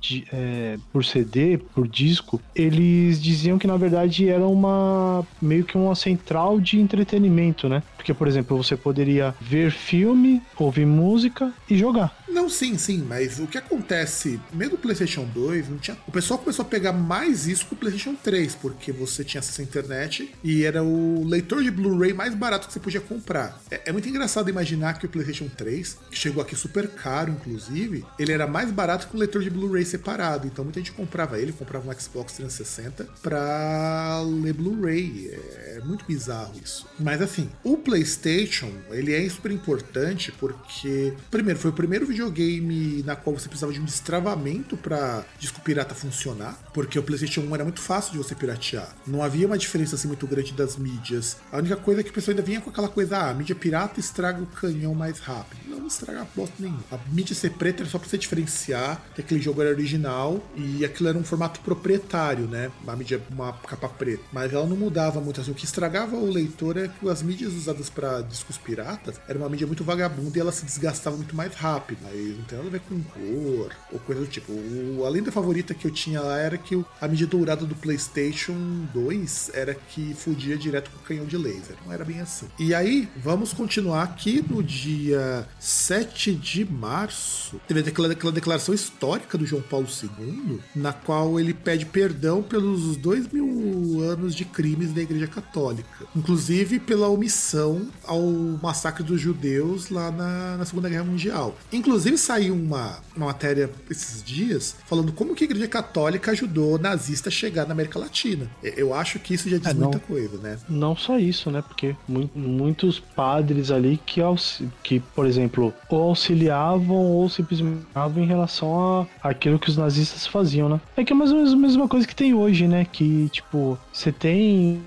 de, é, por C D, por disco, eles diziam que na verdade era uma, meio que uma central de entretenimento, né? Porque, por exemplo, você poderia ver filme, ouvir música e jogar. Não, sim, sim, mas o que acontece, mesmo o PlayStation dois, não tinha... o pessoal começou a pegar mais isso que o PlayStation três, porque você tinha acesso à internet e era o leitor de Blu-ray mais barato que você podia comprar. É, é muito engraçado imaginar que o PlayStation três, que chegou aqui super caro, inclusive, ele era mais barato que o leitor de Blu-ray separado, então muita gente comprava ele, comprava um Xbox trezentos e sessenta pra ler Blu-ray. É, é muito bizarro isso. Mas assim, o PlayStation, ele é super importante porque, primeiro, foi o primeiro vídeo videogame na qual você precisava de um destravamento para disco pirata funcionar, porque o PlayStation um era muito fácil de você piratear. Não havia uma diferença assim muito grande das mídias. A única coisa é que o pessoal ainda vinha com aquela coisa, ah, a mídia pirata estraga o canhão mais rápido. Não estraga bosta nenhuma. A mídia ser preta era só para você diferenciar que aquele jogo era original e aquilo era um formato proprietário, né? Uma mídia, uma capa preta. Mas ela não mudava muito assim. O que estragava o leitor é que as mídias usadas para discos piratas era uma mídia muito vagabunda e ela se desgastava muito mais rápido. Mas não tem nada a ver com cor ou coisa do tipo. O, a lenda favorita que eu tinha lá era que a mídia dourada do PlayStation dois era que fudia direto com o canhão de laser. Não era bem assim. E aí, vamos continuar aqui no dia sete de março. Teve aquela declaração histórica do João Paulo segundo, na qual ele pede perdão pelos dois mil anos de crimes da Igreja Católica. Inclusive pela omissão ao massacre dos judeus lá na, na Segunda Guerra Mundial. Inclusive, Inclusive saiu uma, uma matéria esses dias falando como que a Igreja Católica ajudou o nazista a chegar na América Latina. Eu acho que isso já diz é, muita não, coisa, né? Não só isso, né? Porque mu- muitos padres ali que, que, por exemplo, exemplo, ou auxiliavam ou simplesmente em relação a aquilo que os nazistas faziam, né? É que é mais ou menos a mesma coisa que tem hoje, né? Que, tipo, você tem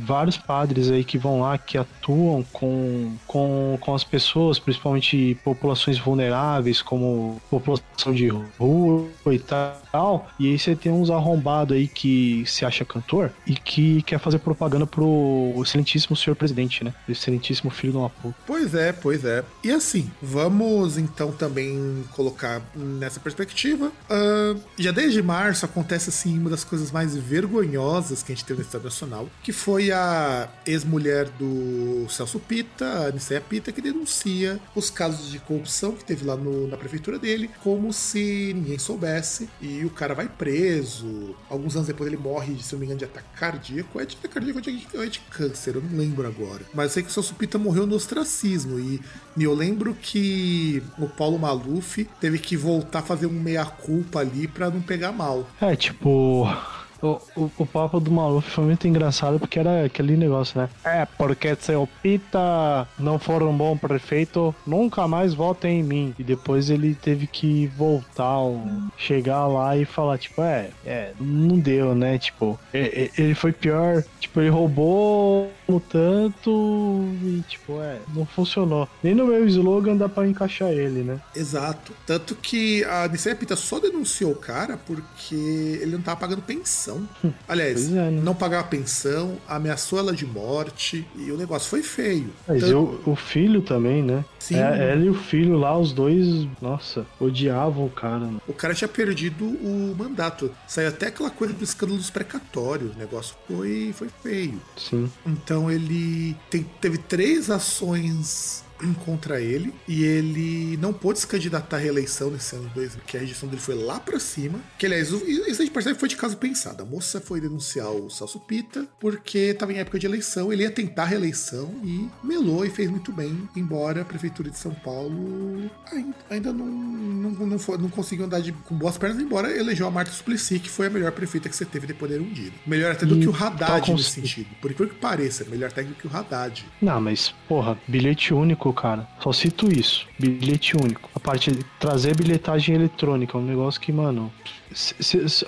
vários padres aí que vão lá, que atuam com, com, com as pessoas, principalmente populações vulneráveis, como população de rua e tal, e aí você tem uns arrombados aí que se acha cantor e que quer fazer propaganda pro excelentíssimo senhor presidente, né? Excelentíssimo filho de uma puta. Pois é, pois é. E assim, vamos então também colocar nessa perspectiva. Uh, já desde março acontece assim uma das coisas mais vergonhosas que a gente teve na história nacional, que foi a ex-mulher do Celso Pitta, a Niceia Pitta, que denuncia os casos de corrupção que teve lá no, na prefeitura dele, como se ninguém soubesse, e o cara vai preso. Alguns anos depois ele morre, se não me engano, de ataque cardíaco. É de ataque cardíaco ou é de câncer? Eu não lembro agora. Mas eu sei que o Celso Pitta morreu no ostracismo, e eu lembro que o Paulo Maluf teve que voltar a fazer um meia-culpa ali pra não pegar mal. É, tipo... O, o, o papo do Maluf foi muito engraçado porque era aquele negócio, né? É, porque seu Pitta não for um bom prefeito, nunca mais votem em mim. E depois ele teve que voltar, chegar lá e falar, tipo, é, é não deu, né? Tipo, ele, ele foi pior, tipo, ele roubou o tanto e, tipo, é, não funcionou. Nem no meu slogan dá pra encaixar ele, né? Exato. Tanto que a Niceia Pitta só denunciou o cara porque ele não tava pagando pensão. Aliás, é, né? Não pagava pensão, ameaçou ela de morte e o negócio foi feio. Mas então... eu, o filho também, né? Sim. É, ela e o filho lá, os dois, nossa, odiavam o cara. Mano. O cara tinha perdido o mandato. Saiu até aquela coisa do escândalo dos precatórios. O negócio foi, foi feio. Sim. Então ele tem, teve três ações contra ele, e ele não pôde se candidatar à reeleição nesse ano dois mil, porque a rejeição dele foi lá pra cima. Que, aliás, isso a gente percebe que foi de caso pensado. A moça foi denunciar o Celso Pitta porque tava em época de eleição, ele ia tentar a reeleição e melou e fez muito bem, embora a prefeitura de São Paulo ainda, ainda não, não, não, foi, não conseguiu andar de, com boas pernas, embora elegeu a Marta Suplicy, que foi a melhor prefeita que você teve de poder um dia. Melhor até do e que o Haddad nesse sentido. Por incrível que pareça, melhor até do que o Haddad. Não, mas, porra, bilhete único, cara. Só cito isso. Bilhete único. A parte de trazer bilhetagem eletrônica, um negócio que, mano...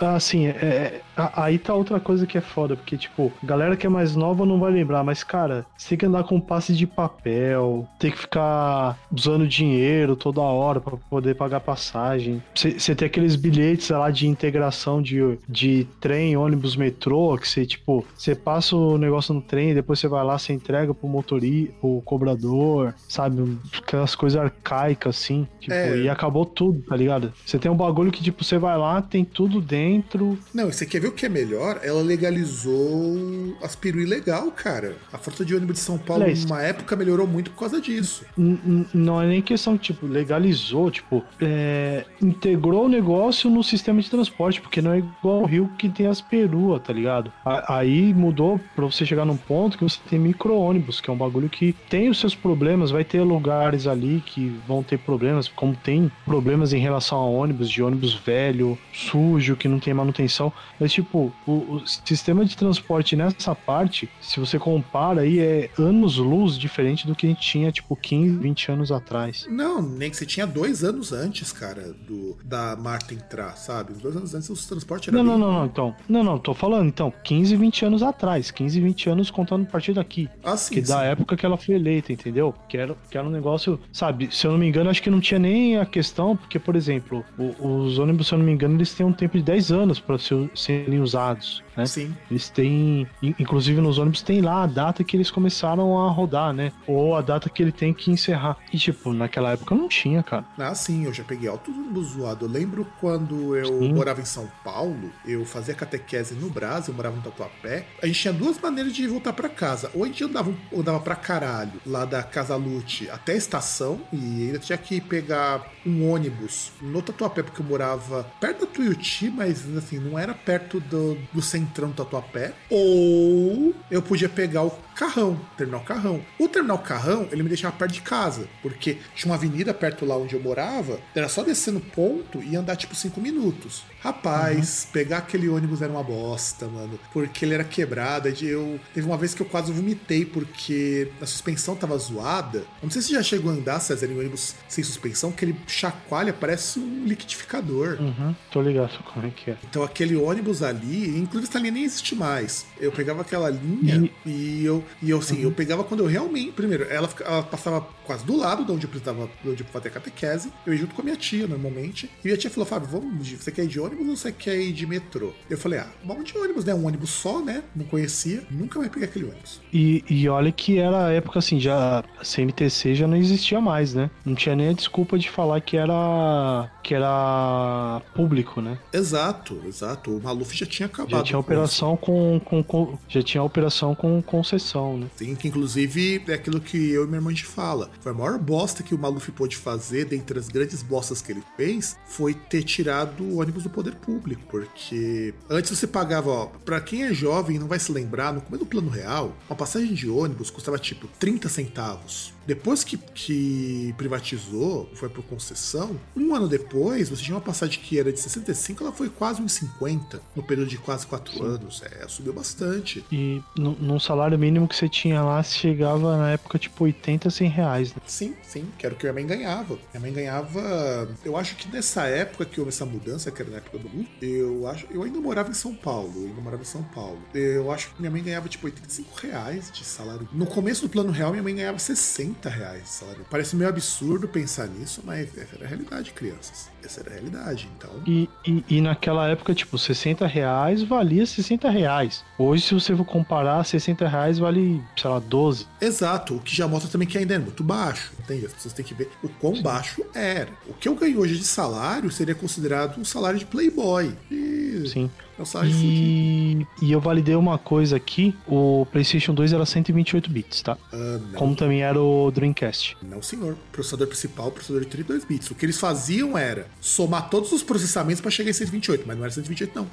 Assim, é, é, aí tá outra coisa que é foda, porque, tipo, galera que é mais nova não vai lembrar, mas, cara, você tem que andar com passe de papel, tem que ficar usando dinheiro toda hora pra poder pagar passagem. Você tem aqueles bilhetes, sei lá, de integração de, de trem, ônibus, metrô, que você, tipo, você passa o negócio no trem, depois você vai lá, você entrega pro motorista, pro cobrador, sabe? Aquelas coisas arcaicas, assim, tipo, é. E acabou tudo, tá ligado? Você tem um bagulho que, tipo, você vai lá, tem tudo dentro. Não, você quer ver o que é melhor? Ela legalizou as peru ilegal, cara. A frota de ônibus de São Paulo, é numa época, melhorou muito por causa disso. N- não é nem questão, tipo, legalizou, tipo, é, integrou o negócio no sistema de transporte, porque não é igual ao Rio que tem as perua, tá ligado? A- aí mudou pra você chegar num ponto que você tem micro-ônibus, que é um bagulho que tem os seus problemas, vai ter lugares ali que vão ter problemas, como tem problemas em relação a ônibus, de ônibus velho, sujo, que não tem manutenção, mas tipo, o, o sistema de transporte nessa parte, se você compara aí, é anos-luz diferente do que a gente tinha, tipo, quinze, vinte anos atrás. Não, nem que você tinha dois anos antes, cara, do, da Marta entrar, sabe? Os dois anos antes o transporte era... Não, bem... não, não, não, então, não, não, tô falando, então, quinze, vinte anos atrás, quinze, vinte anos contando a partir daqui, ah, sim, que sim. Da época que ela foi eleita, entendeu? Que era, que era um negócio, sabe, se eu não me engano, acho que não tinha nem a questão, porque, por exemplo, o, os ônibus, se eu não me engano, eles têm um tempo de dez anos para serem usados, né? Sim. Eles têm, inclusive nos ônibus tem lá a data que eles começaram a rodar, né? Ou a data que ele tem que encerrar. E tipo, naquela época não tinha, cara. Ah, sim, eu já peguei alto ônibus zoado. Eu lembro quando eu sim. morava em São Paulo, eu fazia catequese no Brasil, eu morava no Tatuapé. A gente tinha duas maneiras de voltar para casa. Ou a gente andava, andava pra caralho, lá da Casa Lute até a estação, e ainda tinha que pegar um ônibus no Tatuapé, porque eu morava perto da Tuiuti, mas assim, não era perto do, do centrão do Tatuapé. Ou eu podia pegar o Carrão, Terminal Carrão. O Terminal Carrão, ele me deixava perto de casa, porque tinha uma avenida perto lá onde eu morava, era só descer no ponto e andar tipo cinco minutos. Rapaz, uhum. Pegar aquele ônibus era uma bosta, mano, porque ele era quebrado. Eu, teve uma vez que eu quase vomitei, porque a suspensão tava zoada Eu não sei se já chegou a andar, César, em ônibus sem suspensão, que ele chacoalha, parece um liquidificador. Uhum, tô ligado como é que é. Então aquele ônibus ali, inclusive essa linha nem existe mais. Eu pegava aquela linha e, e eu, e eu assim, uhum. eu pegava quando eu realmente... Primeiro, ela, ela passava quase do lado de onde eu precisava, de onde eu fazia catequese. Eu ia junto com a minha tia, normalmente. E minha tia falou, Fábio, vamos, você quer ir de ônibus ou você quer ir de metrô? Eu falei, ah, vamos de ônibus, né? Um ônibus só, né? Não conhecia, nunca mais peguei aquele ônibus. E, e olha que era a época, assim, já... A C M T C já não existia mais, né? Não tinha nem a desculpa de falar que era... que era público, né? Exato, exato. O Maluf já tinha acabado. Já tinha operação com, com, com... Já tinha operação com concessão, né? Sim, que inclusive é aquilo que eu e minha irmã a gente fala. Foi a maior bosta que o Maluf pôde fazer, dentre as grandes bostas que ele fez, foi ter tirado o ônibus do poder público, porque antes você pagava, ó, pra quem é jovem e não vai se lembrar, no começo do Plano Real, uma passagem de ônibus custava tipo trinta centavos. Depois que, que privatizou, foi por concessão, um ano depois, você tinha uma passagem que era de sessenta e cinco, ela foi quase uns cinquenta, no período de quase quatro anos. É, subiu bastante. E no, num salário mínimo que você tinha lá, chegava na época tipo oitenta, cem reais, né? Sim, sim, que era o que minha mãe ganhava. Minha mãe ganhava... Eu acho que nessa época que houve essa mudança, que era na época do Lula, eu acho... Eu ainda morava em São Paulo, eu ainda morava em São Paulo. Eu acho que minha mãe ganhava tipo oitenta e cinco reais de salário. No começo do Plano Real, minha mãe ganhava sessenta reais de salário. Parece meio absurdo pensar nisso, mas essa era a realidade, crianças. Essa era a realidade, então... E, e, e naquela época, tipo, sessenta reais valia sessenta reais. Hoje, se você for comparar, sessenta reais vale, sei lá, doze. Exato, o que já mostra também que ainda é muito baixo, entende? As pessoas têm que ver o quão Sim. baixo era. O que eu ganho hoje de salário seria considerado um salário de playboy. E... Sim. E, e eu validei uma coisa aqui, o PlayStation dois era cento e vinte e oito bits, tá? Ah, como também era o Dreamcast. Não, senhor. Processador principal, processador de trinta e dois bits. O que eles faziam era somar todos os processamentos pra chegar em cento e vinte e oito, mas não era cento e vinte e oito, não.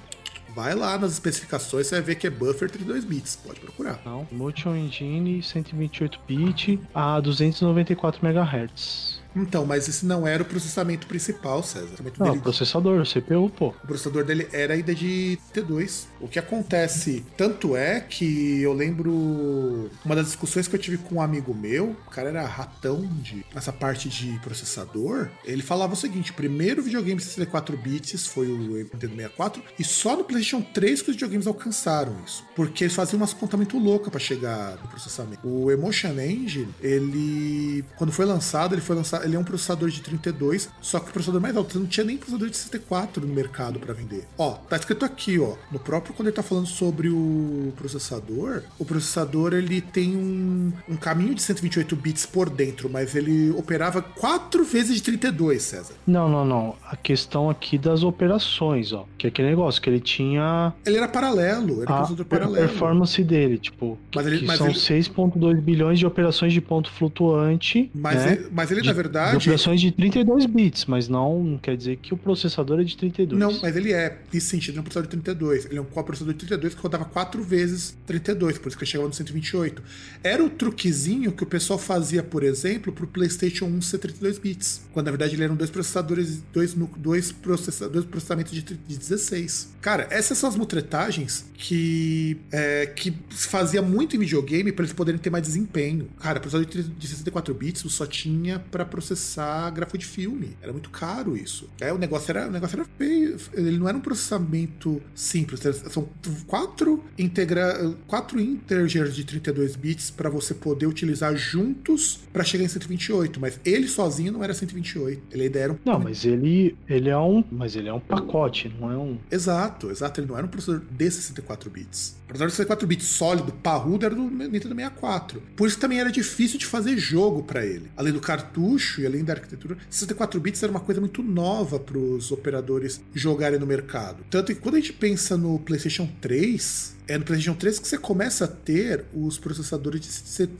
Vai lá nas especificações, você vai ver que é buffer trinta e dois bits, pode procurar. Não, Emotion Engine, cento e vinte e oito bits a duzentos e noventa e quatro megahertz. Então, mas esse não era o processamento principal, César. O não, dele... o processador, o C P U, pô. O processador dele era ainda de T dois. O que acontece, tanto é que eu lembro uma das discussões que eu tive com um amigo meu, o cara era ratão de essa parte de processador, ele falava o seguinte, o primeiro videogame de sessenta e quatro bits foi o Nintendo sessenta e quatro, e só no PlayStation três que os videogames alcançaram isso, porque eles faziam umas contas muito loucas pra chegar no processamento. O Emotion Engine, ele, quando foi lançado, ele foi lançado ele é um processador de trinta e dois, só que o processador mais alto, você não tinha nem processador de sessenta e quatro no mercado pra vender. Ó, tá escrito aqui, ó, no próprio, quando ele tá falando sobre o processador, o processador, ele tem um, um caminho de cento e vinte e oito bits por dentro, mas ele operava quatro vezes de trinta e dois, César. Não, não, não. A questão aqui das operações, ó, que é aquele negócio que ele tinha... Ele era paralelo, era um processador paralelo. A performance dele, tipo, mas ele, que mas são ele... seis vírgula dois bilhões de operações de ponto flutuante, mas né? ele, mas ele de... na verdade Verdade, de operações de trinta e dois bits, mas não, não quer dizer que o processador é de trinta e dois. Não, mas ele é, nesse sentido, ele é um processador de trinta e dois. Ele é um processador de trinta e dois que rodava quatro vezes trinta e dois, por isso que ele chegava no cento e vinte e oito. Era o truquezinho que o pessoal fazia, por exemplo, pro PlayStation um ser trinta e dois bits, quando na verdade ele eram dois processadores, dois, dois, processa, dois processamentos de, de dezesseis. Cara, essas são as mutretagens que, é, que fazia muito em videogame pra eles poderem ter mais desempenho. Cara, processador de sessenta e quatro bits só tinha pra processar gráfico de filme. Era muito caro isso. É, o negócio era, o negócio era feio. Ele não era um processamento simples. São quatro integra, quatro integers de trinta e dois bits para você poder utilizar juntos para chegar em cento e vinte e oito, mas ele sozinho não era cento e vinte e oito. Ele ainda era um... Não, mas ele, ele é um, mas ele é um pacote, não é um... Exato, exato. Ele não era um processador de sessenta e quatro bits. O processador de sessenta e quatro bits sólido, parrudo, era do Nintendo sessenta e quatro. Por isso também era difícil de fazer jogo para ele. Além do cartucho, e além da arquitetura, sessenta e quatro bits era uma coisa muito nova para os operadores jogarem no mercado. Tanto que quando a gente pensa no PlayStation três, é no PlayStation três que você começa a ter os processadores de sessenta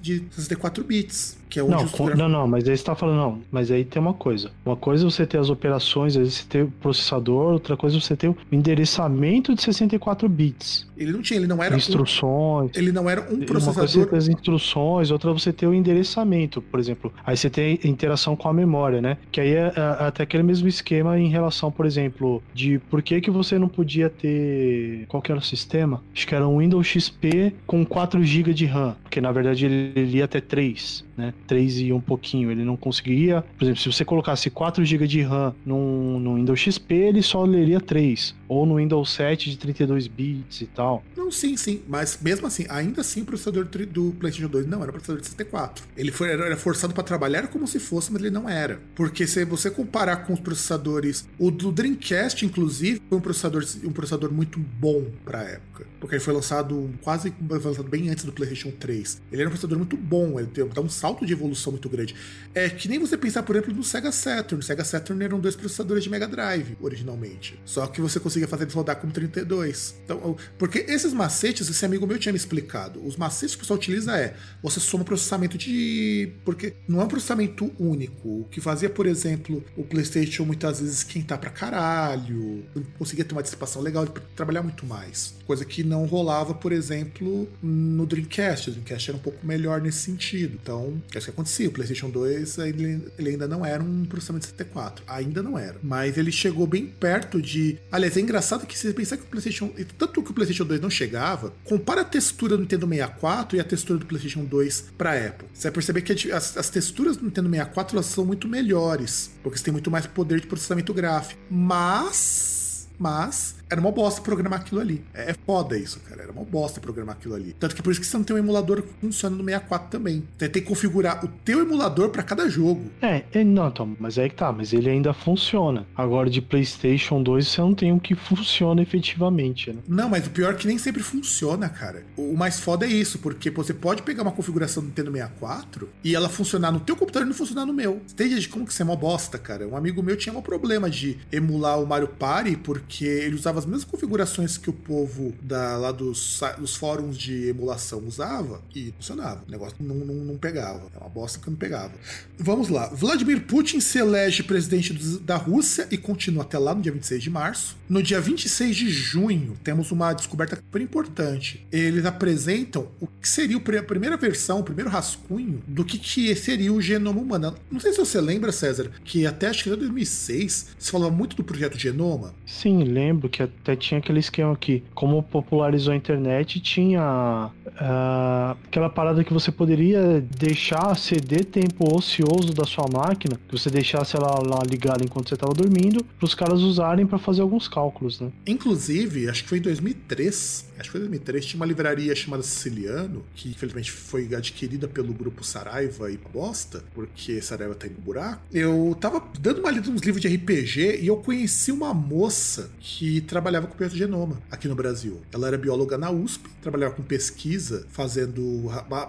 e quatro bits. Que é onde não, os... não, não, mas aí você tá falando, não, mas aí tem uma coisa. Uma coisa é você ter as operações, aí você ter o processador, outra coisa é você ter o endereçamento de sessenta e quatro bits. Ele não tinha, ele não era... Instruções. Um, ele não era um processador... Uma coisa você ter as instruções, outra você ter o endereçamento, por exemplo. Aí você tem interação com a memória, né? Que aí é, é até aquele mesmo esquema em relação, por exemplo, de por que que você não podia ter... Qual que era o sistema? Acho que era um Windows X P com quatro gigas de RAM, porque na verdade ele, ele ia até três. né? três e um pouquinho, ele não conseguiria... Por exemplo, se você colocasse quatro gigas de RAM no, no Windows X P, ele só leria três. Ou no Windows sete de trinta e dois bits e tal. Não, sim, sim. Mas mesmo assim, ainda assim o processador do PlayStation dois não era processador de sessenta e quatro. Ele foi, era forçado para trabalhar como se fosse, mas ele não era. Porque se você comparar com os processadores... O do Dreamcast, inclusive, foi um processador, um processador muito bom para a época. Porque ele foi lançado quase... Foi lançado bem antes do PlayStation três. Ele era um processador muito bom. Ele dá um salto de evolução muito grande. É que nem você pensar, por exemplo, no Sega Saturn. O Sega Saturn eram dois processadores de Mega Drive, originalmente. Só que você conseguia fazer eles rodar com trinta e dois. Então, porque esses macetes, esse amigo meu tinha me explicado. Os macetes que o pessoal utiliza é... Você soma processamento de... Porque não é um processamento único. O que fazia, por exemplo, o PlayStation muitas vezes esquentar pra caralho. Não conseguia ter uma dissipação legal e trabalhar muito mais. Coisa que não rolava, por exemplo, no Dreamcast. O Dreamcast era um pouco melhor nesse sentido. Então, é isso que acontecia. O PlayStation dois, ele, ele ainda não era um processamento de sessenta e quatro. Ainda não era. Mas ele chegou bem perto de... Aliás, é engraçado que se pensar que o PlayStation... Tanto que o PlayStation dois não chegava, compara a textura do Nintendo sessenta e quatro e a textura do PlayStation dois pra Apple. Você vai perceber que as, as texturas do Nintendo sessenta e quatro, elas são muito melhores. Porque você tem muito mais poder de processamento gráfico. Mas... Mas era uma bosta programar aquilo ali. É foda isso, cara. Era uma bosta programar aquilo ali. Tanto que por isso que você não tem um emulador que funciona no sessenta e quatro também. Você tem que configurar o teu emulador pra cada jogo. É, é não, Tom, mas aí que tá. Mas ele ainda funciona. Agora, de PlayStation dois, você não tem um que funciona efetivamente, né? Não, mas o pior é que nem sempre funciona, cara. O mais foda é isso, porque você pode pegar uma configuração do Nintendo sessenta e quatro e ela funcionar no teu computador e não funcionar no meu. Você entende como que isso é uma bosta, cara? Um amigo meu tinha um problema de emular o Mario Party porque que ele usava as mesmas configurações que o povo da, lá dos, dos fóruns de emulação usava e funcionava. O negócio não, não, não pegava. É uma bosta que não pegava. Vamos lá. Vladimir Putin se elege presidente da Rússia e continua até lá no dia vinte e seis de março. No dia vinte e seis de junho, temos uma descoberta super importante. Eles apresentam o que seria a primeira versão, o primeiro rascunho do que, que seria o genoma humano. Não sei se você lembra, César, que até acho que em dois mil e seis se falava muito do projeto Genoma. Sim, lembro que até tinha aquele esquema que, como popularizou a internet, tinha uh, aquela parada que você poderia deixar, ceder tempo ocioso da sua máquina, que você deixasse ela lá ligada enquanto você estava dormindo, para os caras usarem para fazer alguns cálculos, né? Inclusive, acho que foi em dois mil e três, acho que foi em dois mil e três, tinha uma livraria chamada Siciliano, que infelizmente foi adquirida pelo grupo Saraiva e bosta, porque Saraiva tá indo no buraco. Eu tava dando uma lida nos livros de R P G e eu conheci uma moça que trabalhava com o projeto Genoma aqui no Brasil. Ela era bióloga na U S P, trabalhava com pesquisa, fazendo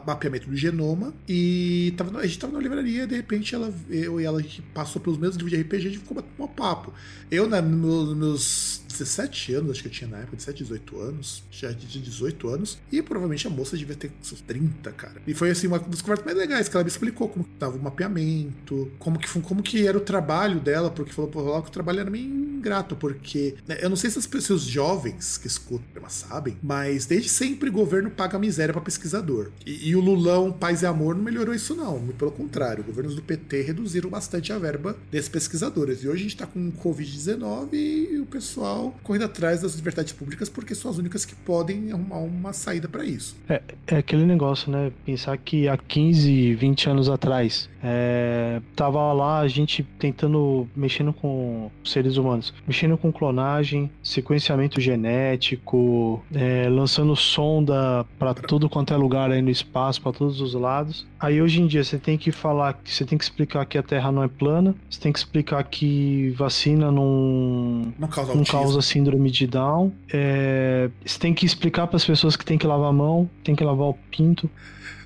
mapeamento do genoma, e tava, a gente estava na livraria, de repente ela, eu e ela passou pelos mesmos livros de R P G e ficou batendo um papo. Eu, nos meus, meus dezessete anos, acho que eu tinha na época, dezessete, dezoito anos, já de dezoito anos, e provavelmente a moça devia ter seus trinta, cara. E foi assim, uma das conversas mais legais, que ela me explicou como que tava o mapeamento, como que, como que era o trabalho dela, porque falou, falou que o trabalho era meio ingrato, porque eu não sei se as pessoas jovens que escutam sabem, mas desde sempre o governo paga miséria para pesquisador. E, e o Lulão, Paz e Amor, não melhorou isso não. Pelo contrário, governos do P T reduziram bastante a verba desses pesquisadores. E hoje a gente tá com covid dezenove e o pessoal correndo atrás das liberdades públicas porque são as únicas que podem arrumar uma saída para isso. É, é aquele negócio, né? Pensar que há quinze, vinte anos atrás é, tava lá a gente tentando, mexendo com seres humanos, mexendo com clonagem, sequenciamento genético, é, lançando sonda para tudo quanto é lugar aí no espaço, para todos os lados. Aí hoje em dia você tem que falar, você tem que explicar que a Terra não é plana, você tem que explicar que vacina não, não, causa, não causa síndrome de Down, é, você tem que explicar para as pessoas que tem que lavar a mão, tem que lavar o pinto.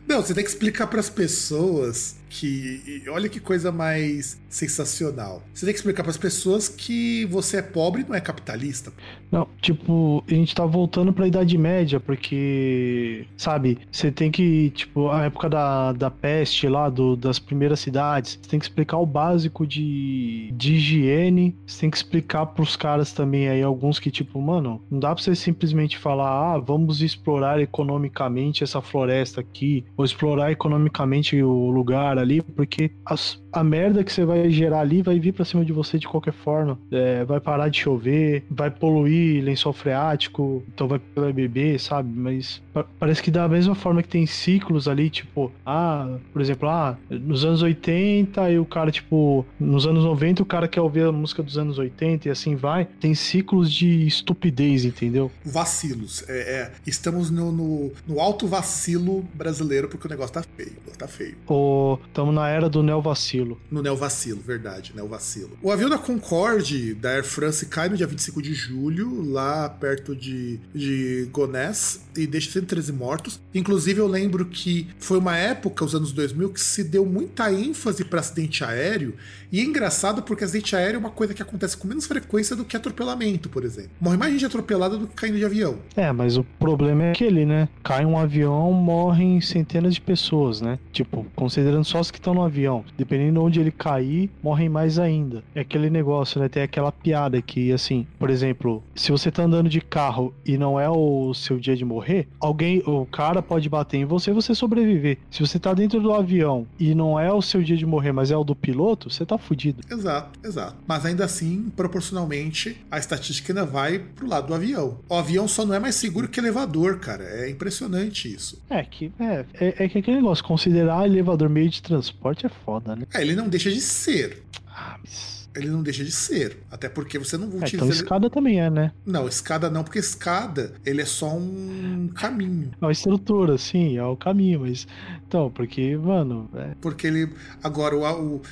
Não, você tem que explicar para as pessoas que... Olha que coisa mais sensacional. Você tem que explicar para as pessoas que você é pobre e não é capitalista. Não, tipo, a gente tá voltando para a Idade Média, porque, sabe, você tem que, tipo, a época da, da peste lá, do, das primeiras cidades, você tem que explicar o básico de, de higiene, você tem que explicar pros caras também aí, alguns que, tipo, mano, não dá para você simplesmente falar, ah, vamos explorar economicamente essa floresta aqui, ou explorar economicamente o lugar lugar ali, porque as, a merda que você vai gerar ali vai vir pra cima de você de qualquer forma. É, vai parar de chover, vai poluir lençol freático, então vai, vai beber, sabe? Mas parece que da mesma forma que tem ciclos ali, tipo, ah, por exemplo, ah, nos anos oitenta e o cara, tipo, nos anos noventa o cara quer ouvir a música dos anos oitenta e assim vai. Tem ciclos de estupidez, entendeu? Vacilos. É, é. Estamos no, no, no alto vacilo brasileiro porque o negócio tá feio. Tá feio. Estamos na era do neovacilo. No neovacilo, verdade, neovacilo. O avião da Concorde, da Air France, cai no dia vinte e cinco de julho, lá perto de, de Gonesse, e deixa cento e treze mortos. Inclusive, eu lembro que foi uma época, os anos dois mil, que se deu muita ênfase para acidente aéreo, e é engraçado porque acidente aéreo é uma coisa que acontece com menos frequência do que atropelamento, por exemplo. Morre mais gente atropelada do que caindo de avião. É, mas o problema é aquele, né? Cai um avião, morrem centenas de pessoas, né? Tipo, considerando só os que estão no avião. Dependendo de onde ele cair, morrem mais ainda. É aquele negócio, né? Tem aquela piada que, assim, por exemplo, se você tá andando de carro e não é o seu dia de morrer, alguém, o cara pode bater em você e você sobreviver. Se você tá dentro do avião e não é o seu dia de morrer, mas é o do piloto, você tá fudido. Exato, exato. Mas ainda assim, proporcionalmente, a estatística ainda vai pro lado do avião. O avião só não é mais seguro que elevador, cara. É impressionante isso. É que, é, é, é que aquele negócio, considerar elevador meio de transporte é foda, né? É, ele não deixa de ser. Ah, mas... ele não deixa de ser, até porque você não utiliza... É, então escada também é, né? Não, escada não, porque escada, ele é só um caminho. É uma estrutura, sim, é o caminho, mas... Então, porque, mano... É... Porque ele... Agora, o, o,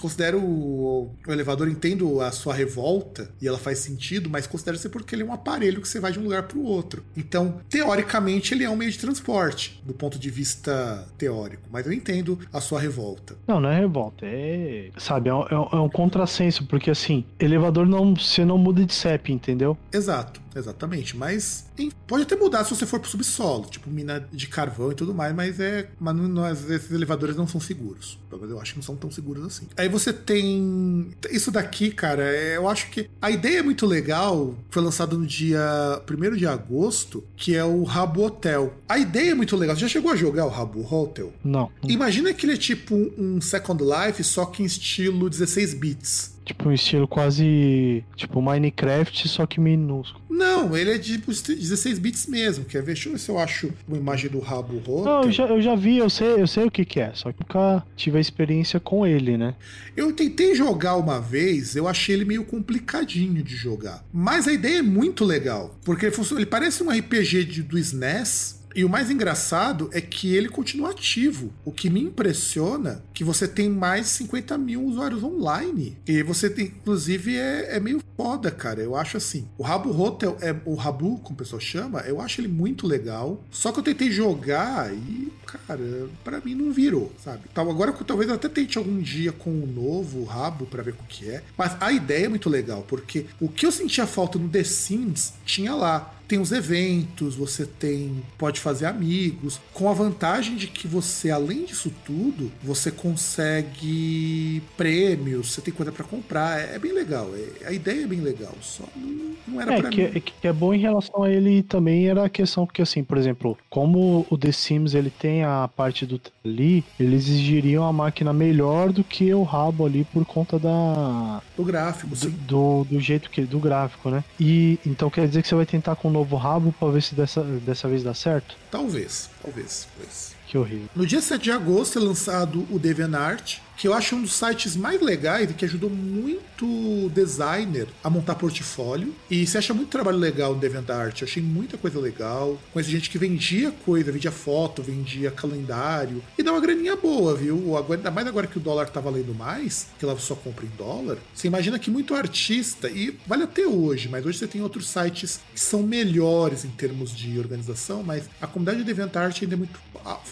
considero o, o elevador, entendo a sua revolta, e ela faz sentido, mas considera-se porque ele é um aparelho que você vai de um lugar para o outro. Então, teoricamente, ele é um meio de transporte, do ponto de vista teórico, mas eu entendo a sua revolta. Não, não é revolta, é... Sabe, é um, é um contrassenso. Porque assim, elevador não, você não muda de C E P, entendeu? Exato, exatamente. Mas pode até mudar se você for pro subsolo, tipo mina de carvão e tudo mais, mas é. Mas não, esses elevadores não são seguros. Eu acho que não são tão seguros assim. Aí você tem. Isso daqui, cara, eu acho que. A ideia é muito legal. Foi lançado no dia primeiro de agosto, que é o Rabo Hotel. A ideia é muito legal. Você já chegou a jogar o Rabo Hotel? Não. Imagina que ele é tipo um Second Life, só que em estilo dezesseis bits. Tipo um estilo quase... Tipo Minecraft, só que minúsculo. Não, ele é de tipo, dezesseis bits mesmo. Quer ver? Deixa eu ver se eu acho uma imagem do Rabo Hotel. Não, eu já, eu já vi, eu sei, eu sei o que que é. Só que nunca tive a experiência com ele, né? Eu tentei jogar uma vez, eu achei ele meio complicadinho de jogar. Mas a ideia é muito legal. Porque ele, funciona, ele parece um R P G de, do S N E S... E o mais engraçado é que ele continua ativo. O que me impressiona é que você tem mais de cinquenta mil usuários online. E você tem, inclusive, é, é meio foda, cara. Eu acho assim. O Rabo Hotel, é, o Rabu, como o pessoal chama, eu acho ele muito legal. Só que eu tentei jogar e, cara, pra mim não virou, sabe? Então, agora talvez eu até tente algum dia com o novo Rabo pra ver o que é. Mas a ideia é muito legal, porque o que eu sentia falta no The Sims tinha lá. Tem os eventos, você tem pode fazer amigos, com a vantagem de que você, além disso tudo, você consegue prêmios, você tem coisa pra comprar, é, é bem legal, é, a ideia é bem legal, só não, não era é, pra que, mim. É que é bom em relação a ele também era a questão, porque assim, por exemplo, como o The Sims, ele tem a parte do ali, eles exigiriam a máquina melhor do que o Rabo ali por conta da... Do gráfico, sim. Do, do jeito que, do gráfico, né? E, então quer dizer que você vai tentar com novo Rabo pra ver se dessa, dessa vez dá certo? Talvez, talvez, talvez. Que horrível. No dia sete de agosto é lançado o DeviantArt, que eu acho um dos sites mais legais e que ajudou muito designer a montar portfólio. E você acha muito trabalho legal no DeviantArt. Eu achei muita coisa legal. Conheci gente que vendia coisa, vendia foto, vendia calendário. E dá uma graninha boa, viu? Agora, ainda mais agora que o dólar tá valendo mais, que lá você só compra em dólar. Você imagina que muito artista, e vale até hoje, mas hoje você tem outros sites que são melhores em termos de organização, mas a comunidade do DeviantArt ainda é muito,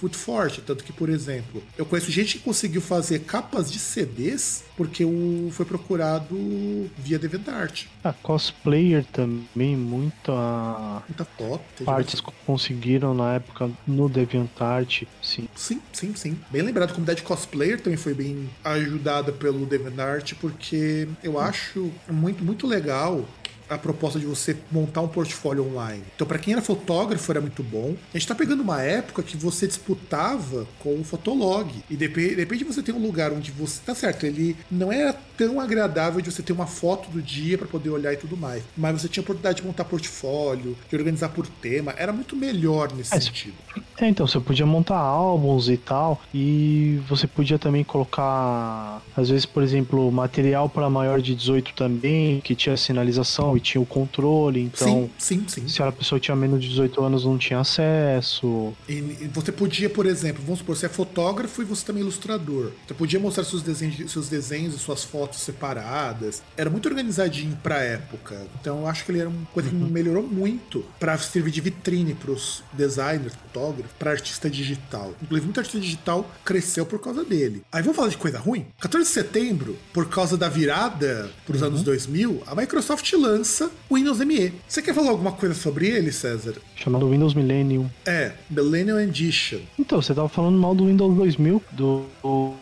muito forte. Tanto que, por exemplo, eu conheço gente que conseguiu fazer capas de C Ds, porque o foi procurado via DeviantArt. A cosplayer também, muita, muita foto, partes que conseguiram na época no DeviantArt, sim. Sim, sim, sim. Bem lembrado, a comunidade cosplayer também foi bem ajudada pelo DeviantArt, porque eu acho muito, muito legal a proposta de você montar um portfólio online. Então, para quem era fotógrafo, era muito bom. A gente tá pegando uma época que você disputava com o Fotolog. E de repente você tem um lugar onde você... Tá certo, ele não era tão agradável de você ter uma foto do dia para poder olhar e tudo mais. Mas você tinha a oportunidade de montar portfólio, de organizar por tema. Era muito melhor nesse é, sentido. É, então, você podia montar álbuns e tal. E você podia também colocar... Às vezes, por exemplo, material para maior de dezoito também, que tinha sinalização e tinha o controle, então sim, sim, sim. Se a pessoa tinha menos de dezoito anos, não tinha acesso. E você podia, por exemplo, vamos supor, você é fotógrafo e você também é ilustrador. Você podia mostrar seus desenhos, seus desenhos e suas fotos separadas. Era muito organizadinho pra época. Então eu acho que ele era uma coisa que uhum. melhorou muito pra servir de vitrine pros designers, fotógrafos, pra artista digital. Inclusive, muito artista digital cresceu por causa dele. Aí vamos falar de coisa ruim? quatorze de setembro, por causa da virada pros uhum. anos dois mil, a Microsoft lança o Windows M E. Você quer falar alguma coisa sobre ele, César? Chamado Windows Millennium. É, Millennium Edition. Então, você tava falando mal do Windows dois mil, do... do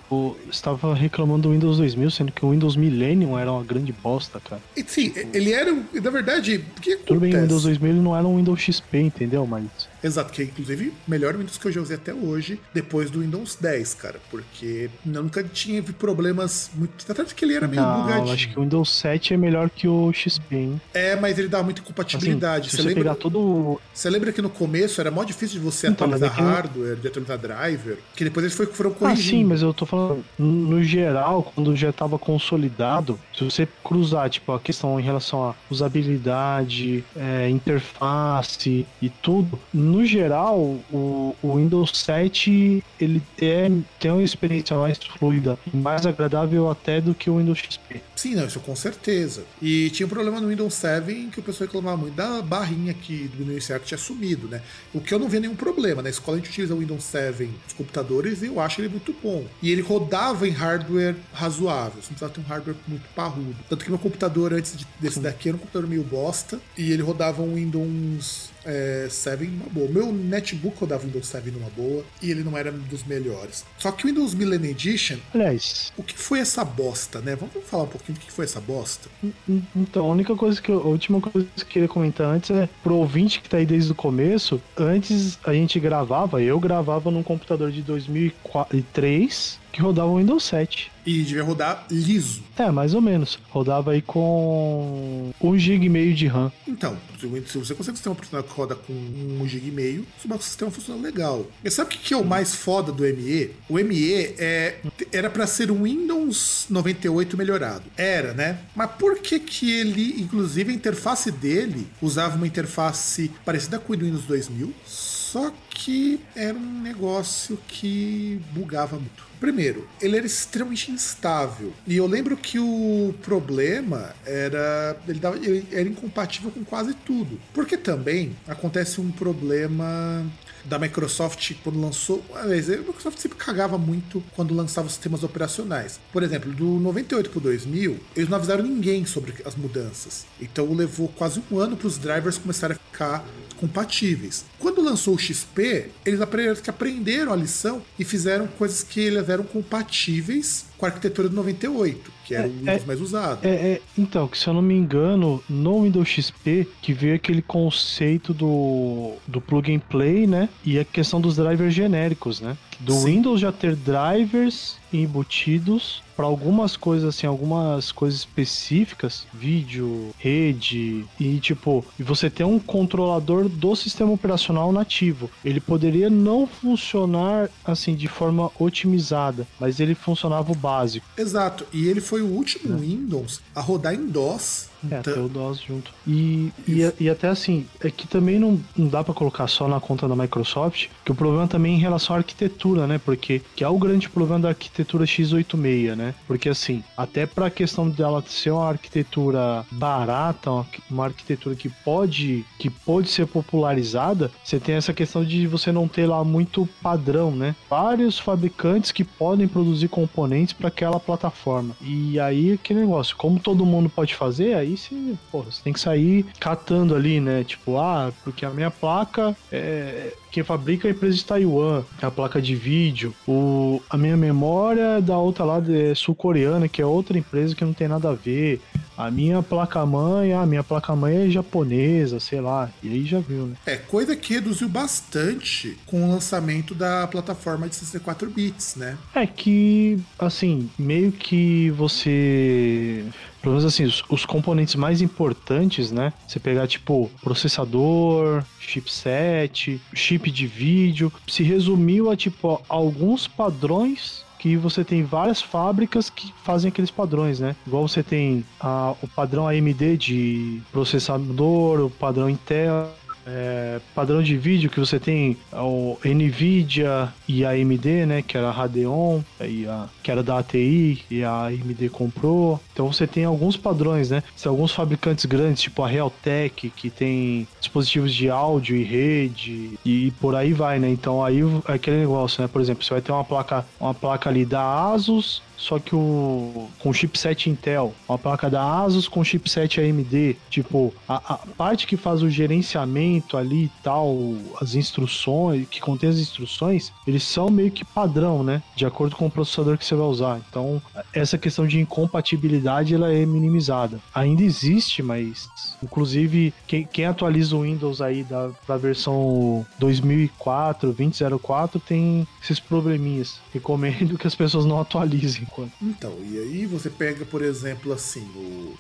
estava reclamando do Windows dois mil, sendo que o Windows Millennium era uma grande bosta, cara. E, sim, ele era... Na verdade, o que acontece? Tudo bem, o Windows dois mil não era um Windows X P, entendeu? Mas... Exato, que é inclusive o melhor Windows que eu já usei até hoje, depois do Windows dez, cara, porque nunca tinha problemas muito... Até que ele era meio não, bugadinho. Não, acho que o Windows sete é melhor que o X P, hein? É, mas ele dá muita incompatibilidade. Assim, você, você lembra... pegar todo... Você lembra que no começo era mó difícil de você então, atualizar hardware, de atualizar driver, que depois eles foram corrigindo. Ah, sim, mas eu tô falando, no geral, quando já tava consolidado, se você cruzar, tipo, a questão em relação à usabilidade, é, interface e tudo... No geral, o, o Windows sete, ele é, tem uma experiência mais fluida, mais agradável até do que o Windows X P. Sim, não, isso com certeza. E tinha um problema no Windows sete que o pessoal reclamava muito da barrinha que do iniciar que tinha sumido, né? O que eu não via nenhum problema. Na escola a gente utiliza o Windows sete nos computadores e eu acho ele muito bom. E ele rodava em hardware razoável, você não precisava ter um hardware muito parrudo. Tanto que meu computador antes de, desse daqui era um computador meio bosta e ele rodava um Windows... É, sete numa boa. Meu netbook rodava Windows sete numa boa e ele não era um dos melhores. Só que o Windows Millennium Edition, aliás, o que foi essa bosta, né? Vamos falar um pouquinho do que foi essa bosta? Então, a única coisa que eu, a última coisa que eu queria comentar antes é pro ouvinte que tá aí desde o começo. Antes a gente gravava, eu gravava num computador de dois mil e três que rodava o Windows sete. E devia rodar liso. É, mais ou menos. Rodava aí com um giga e meio de RAM. Então, se você consegue um sistema profissional que roda com um giga e meio, você vai com o sistema funcionando legal. E sabe o que é o mais foda do M E? O M E é, era pra ser um Windows noventa e oito melhorado. Era, né? Mas por que que ele, inclusive a interface dele, usava uma interface parecida com o Windows dois mil, só que era um negócio que bugava muito. Primeiro, ele era extremamente instável. E eu lembro que o problema era... Ele, dava, ele era incompatível com quase tudo. Porque também acontece um problema... da Microsoft quando lançou... A Microsoft sempre cagava muito quando lançava sistemas operacionais. Por exemplo, do noventa e oito para o dois mil, eles não avisaram ninguém sobre as mudanças. Então levou quase um ano para os drivers começarem a ficar compatíveis. Quando lançou o X P, eles aprenderam a lição e fizeram coisas que eles eram compatíveis com a arquitetura do noventa e oito, que era é, o Windows é, mais usado. É, é, então, que se eu não me engano, no Windows X P, que veio aquele conceito do, do plug and play, né? E a questão dos drivers genéricos, né? Do Sim. Windows já ter drivers embutidos para algumas coisas, assim, algumas coisas específicas, vídeo, rede, e tipo, você ter um controlador do sistema operacional nativo. Ele poderia não funcionar, assim, de forma otimizada, mas ele funcionava o básico. Exato, e ele foi o último é. Windows a rodar em DOS. É, então... até o DOS junto. E, e, e até assim, é que também não, não dá pra colocar só na conta da Microsoft, que o problema também é em relação à arquitetura, né? Porque que é o grande problema da arquitetura x oitenta e seis, né? Porque assim, até pra questão dela ser uma arquitetura barata, uma, uma arquitetura que pode, que pode ser popularizada, você tem essa questão de você não ter lá muito padrão, né? Vários fabricantes que podem produzir componentes pra aquela plataforma. E aí, aquele negócio, como todo mundo pode fazer, aí você, porra, você tem que sair catando ali, né? Tipo, ah, porque a minha placa é... Quem fabrica é a empresa de Taiwan, a placa de vídeo, o, a minha memória da outra lá, é sul-coreana, que é outra empresa que não tem nada a ver. A minha placa-mãe, a minha placa-mãe é japonesa, sei lá. E aí já viu, né? É, coisa que reduziu bastante com o lançamento da plataforma de sessenta e quatro bits, né? É que, assim, meio que você... Pelo menos assim, os, os componentes mais importantes, né? Você pegar, tipo, processador, chipset, chip de vídeo... Se resumiu a, tipo, alguns padrões... que você tem várias fábricas que fazem aqueles padrões, né? Igual você tem a, o padrão A M D de processador, o padrão Intel, é, padrão de vídeo que você tem o NVIDIA e a AMD, né? Que era a Radeon, e a, que era da A T I e a AMD comprou. Então você tem alguns padrões, né? Tem alguns fabricantes grandes, tipo a Realtek, que tem dispositivos de áudio e rede e por aí vai, né? Então aí é aquele negócio, né? Por exemplo, você vai ter uma placa, uma placa ali da ASUS, só que o com chipset Intel, uma placa da ASUS com chipset A M D, tipo, a, a parte que faz o gerenciamento ali e tal, as instruções, que contém as instruções, eles são meio que padrão, né? De acordo com o processador que você vai usar. Então, essa questão de incompatibilidade, ela é minimizada. Ainda existe, mas... Inclusive, quem, quem atualiza o Windows aí da, da versão dois mil e quatro, dois mil e quatro tem esses probleminhas. Recomendo que as pessoas não atualizem. Então, e aí você pega, por exemplo, assim,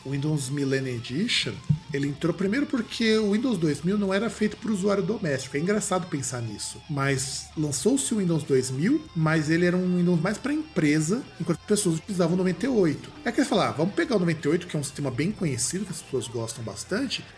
o Windows Millennium Edition, ele entrou primeiro porque o Windows dois mil não era feito para o usuário doméstico. É engraçado pensar nisso. Mas lançou-se o Windows dois mil, mas ele era um Windows mais para empresa, enquanto as pessoas utilizavam o noventa e oito. É que eles falaram, ah, vamos pegar o noventa e oito, que é um sistema bem conhecido, que as pessoas gostam bastante,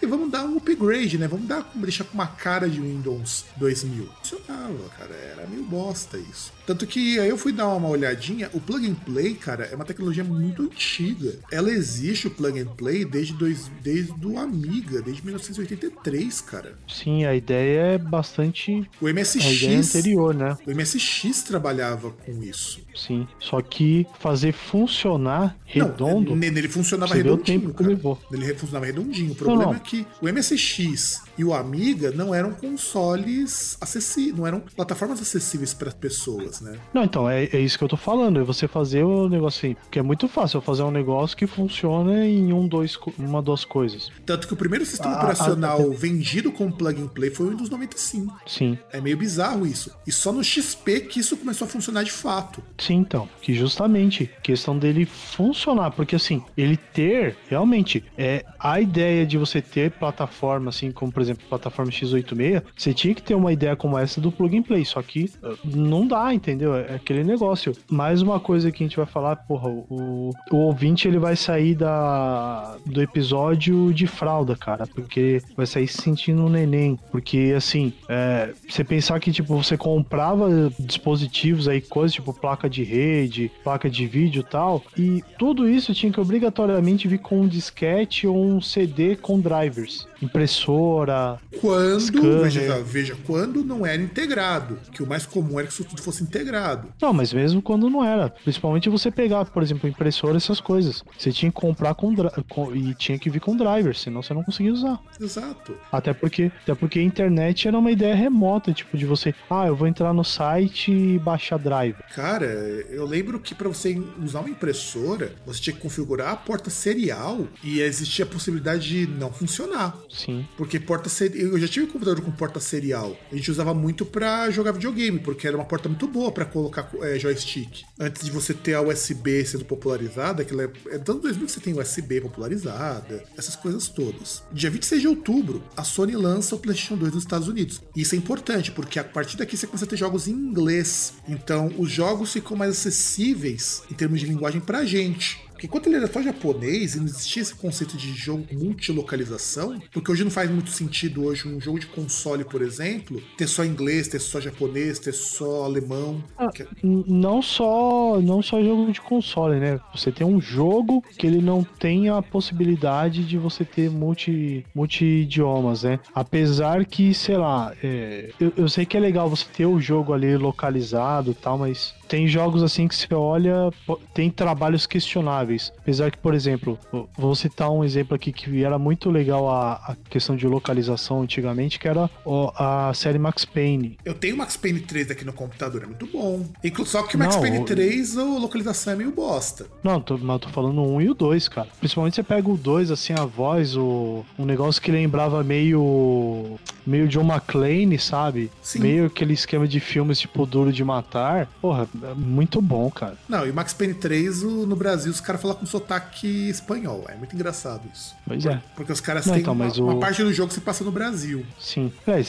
e vamos dar um upgrade, né? Vamos dar, deixar com uma cara de Windows dois mil. Funcionava, cara. Era meio bosta isso. Tanto que aí eu fui dar uma olhadinha, o Plug and Play, cara, é uma tecnologia muito antiga. Ela existe, o Plug and Play, desde, dois, desde do Amiga, desde mil novecentos e oitenta e três, cara. Sim, a ideia é bastante... O M S X... A ideia é anterior, né? O M S X trabalhava com isso. Sim, só que fazer funcionar redondo... Não, ele funcionava redondinho, cara. Ele funcionava redondinho. O problema não, não. é que o M S X e o Amiga não eram consoles acessíveis, não eram plataformas acessíveis para as pessoas, né? Não, então, é, é isso que eu tô falando, é você fazer o negócio assim, porque é muito fácil eu fazer um negócio que funciona em um, dois, uma, duas coisas. Tanto que o primeiro sistema ah, operacional ah, vendido com Plug and Play foi o Windows noventa e cinco. Sim. É meio bizarro isso. E só no X P que isso começou a funcionar de fato. Sim, então. Que justamente questão dele funcionar, porque assim, ele ter, realmente, é, a ideia de você ter plataforma, assim, como por exemplo, plataforma X oitenta e seis, você tinha que ter uma ideia como essa do Plug and Play, só que não dá, entendeu? É aquele negócio. Mais uma coisa que a gente vai falar, porra, o, o ouvinte, ele vai sair da, do episódio de fralda, cara, porque vai sair se sentindo um neném, porque assim, é, você pensar que tipo, você comprava dispositivos aí, coisas tipo placa de rede, placa de vídeo e tal, e tudo isso tinha que obrigatoriamente vir com um disquete ou um C D com drivers, impressora, quando, veja, veja, quando não era integrado, que o mais comum era que isso tudo fosse integrado. Não, mas mesmo quando não era, principalmente você pegar, por exemplo, impressora, essas coisas, você tinha que comprar com, com e tinha que vir com drivers, senão você não conseguia usar. Exato. Até porque, até porque a internet era uma ideia remota, tipo, de você, ah, eu vou entrar no site e baixar driver. Cara, eu lembro que pra você usar uma impressora, você tinha que configurar a porta serial e existia a possibilidade de não funcionar. Sim. Porque porta serial, eu já tive um computador com porta serial, a gente usava muito pra jogar videogame, porque era uma porta muito boa pra colocar é, joystick. Antes de você ter a U S B sendo popularizada, que é, é tanto dois mil que você tem U S B popularizada, essas coisas todas. Dia vinte e seis de outubro, a Sony lança o PlayStation dois nos Estados Unidos. Isso é importante, porque a partir daqui você começa a ter jogos em inglês. Então, os jogos ficam mais acessíveis em termos de linguagem pra gente. Porque enquanto ele era só japonês e não existia esse conceito de jogo multilocalização, porque hoje não faz muito sentido hoje um jogo de console, por exemplo, ter só inglês, ter só japonês, ter só alemão. Ah, que... Não só não só jogo de console, né? Você tem um jogo que ele não tem a possibilidade de você ter multi, multi idiomas, né? Apesar que, sei lá, é, eu, eu sei que é legal você ter o jogo ali localizado e tal, mas tem jogos assim que você olha, tem trabalhos questionáveis. Apesar que, por exemplo, vou citar um exemplo aqui que era muito legal a, a questão de localização antigamente, que era a série Max Payne. Eu tenho Max Payne três aqui no computador, é muito bom. Só que o Max não, Payne três, a localização é meio bosta. Não, tô, mas tô falando o um e o dois, cara. Principalmente você pega o dois, assim, a voz, o, um negócio que lembrava meio... meio John McClane, sabe? Sim. Meio aquele esquema de filmes tipo Duro de Matar. Porra, é muito bom, cara. Não, e o Max Payne três, o, no Brasil, os caras falam com sotaque espanhol. É muito engraçado isso. Pois é. Porque os caras não, têm então, uma, o... uma parte do jogo que se passa no Brasil. Sim. É,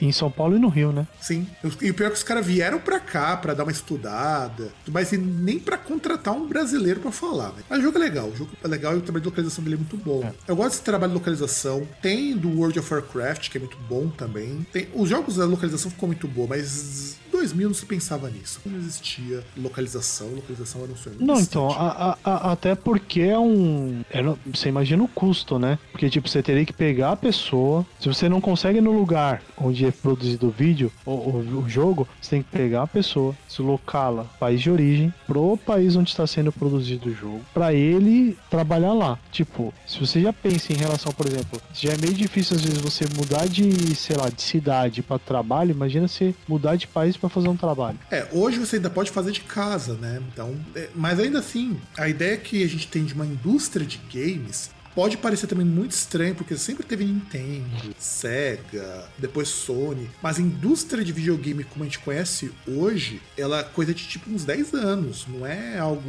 em São Paulo e no Rio, né? Sim. E o pior é que os caras vieram pra cá pra dar uma estudada, mas nem pra contratar um brasileiro pra falar, né? Mas o jogo é legal. O jogo é legal e o trabalho de localização dele é muito bom. É. Eu gosto desse trabalho de localização. Tem do World of Warcraft, que é muito bom também. Tem, os jogos da localização ficou muito boa, mas dois mil não se pensava nisso. Não existia localização. Localização era um sonho. Não, então, a, a, até porque é um... Era, você imagina o custo, né? Porque, tipo, você teria que pegar a pessoa. Se você não consegue no lugar onde é produzido o vídeo, ou, ou, o jogo, você tem que pegar a pessoa, deslocá-la, país de origem, pro país onde está sendo produzido o jogo, pra ele trabalhar lá. Tipo, se você já pensa em relação, por exemplo, já é meio difícil às vezes você mudar de, sei lá, de cidade pra trabalho, imagina você mudar de país pra fazer um trabalho. É, hoje você ainda pode fazer de casa, né? Então, é, mas ainda assim, a ideia que a gente tem de uma indústria de games pode parecer também muito estranho, porque sempre teve Nintendo, Sega, depois Sony, mas a indústria de videogame como a gente conhece hoje, ela é coisa de tipo uns dez anos, não é algo,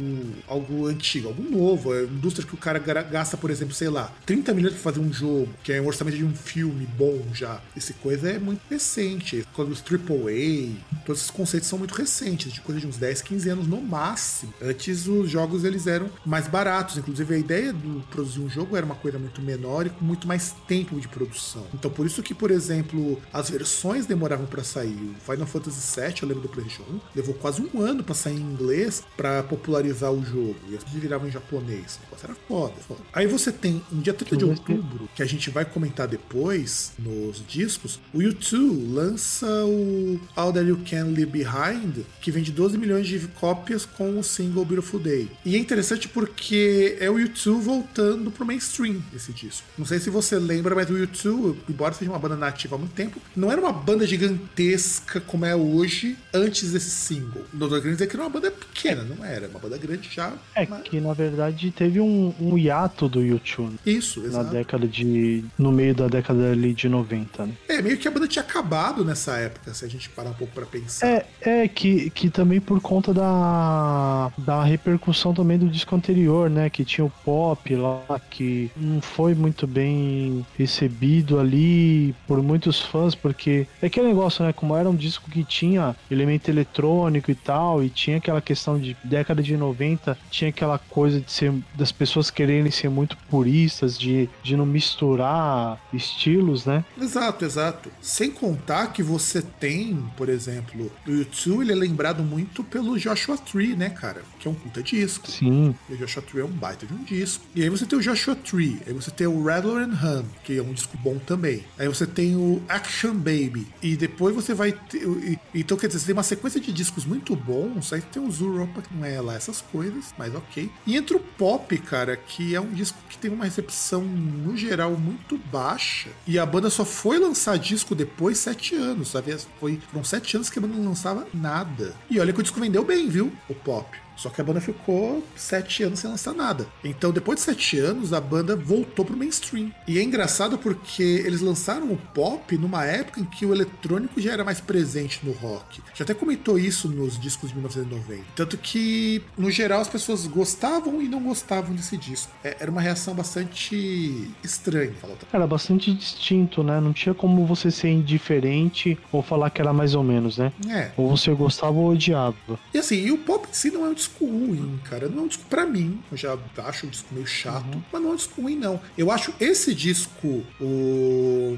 algo antigo, algo novo. É uma indústria que o cara gasta, por exemplo, sei lá, trinta milhões pra fazer um jogo, que é um orçamento de um filme bom já. Essa coisa é muito recente, quando os triplo A, todos esses conceitos são muito recentes, de coisa de uns dez, quinze anos no máximo. Antes os jogos eles eram mais baratos, inclusive a ideia de produzir um jogo era uma coisa muito menor e com muito mais tempo de produção. Então por isso que, por exemplo, as versões demoravam pra sair. O Final Fantasy sete, eu lembro do PlayStation um, levou quase um ano pra sair em inglês pra popularizar o jogo. E as pessoas viravam em japonês. O negócio era foda, foda. Aí você tem, no dia trinta de outubro, que a gente vai comentar depois nos discos, o U dois lança o All That You Can Leave Behind, que vende doze milhões de cópias com o single Beautiful Day. E é interessante porque é o U dois voltando pro mainstream stream esse disco. Não sei se você lembra, mas o U dois, embora seja uma banda nativa há muito tempo, não era uma banda gigantesca como é hoje, antes desse single. Não tô querendo dizer que era uma banda pequena, não era. Uma banda grande já. É mas... que, na verdade, teve um, um hiato do U dois. Isso, na exato. Década de... no meio da década ali de noventa, né? É, meio que a banda tinha acabado nessa época, se a gente parar um pouco pra pensar. É, é que, que também por conta da da repercussão também do disco anterior, né? Que tinha o Pop lá, que não foi muito bem recebido ali por muitos fãs, porque é aquele negócio, né, como era um disco que tinha elemento eletrônico e tal, e tinha aquela questão de década de noventa, tinha aquela coisa de ser, das pessoas quererem ser muito puristas, de, de não misturar estilos, né? Exato, exato. Sem contar que você tem, por exemplo, o U dois, ele é lembrado muito pelo Joshua Tree, né, cara? Que é um puta disco. Sim. E o Joshua Tree é um baita de um disco. E aí você tem o Joshua Tree, aí você tem o Rattler and Hum, que é um disco bom também. Aí você tem o Action Baby, e depois você vai ter, e, então quer dizer, você tem uma sequência de discos muito bons, aí tem o Zuropa, que não é lá essas coisas, mas ok. E entra o Pop, cara, que é um disco que tem uma recepção, no geral, muito baixa, e a banda só foi lançar disco depois sete anos, sabe? Foi, foram sete anos que a banda não lançava nada. E olha que o disco vendeu bem, viu? O Pop. Só que a banda ficou sete anos sem lançar nada. Então, depois de sete anos, a banda voltou pro mainstream. E é engraçado porque eles lançaram o Pop numa época em que o eletrônico já era mais presente no rock. Já até comentou isso nos discos de mil novecentos e noventa. Tanto que, no geral, as pessoas gostavam e não gostavam desse disco. É, era uma reação bastante estranha. Era bastante distinto, né? Não tinha como você ser indiferente ou falar que era mais ou menos, né? É. Ou você gostava ou odiava. E assim, e o Pop em si não é um disco ruim, cara. Não é um disco pra mim. Eu já acho o disco meio chato. Uhum. Mas não é um disco ruim, não. Eu acho esse disco, o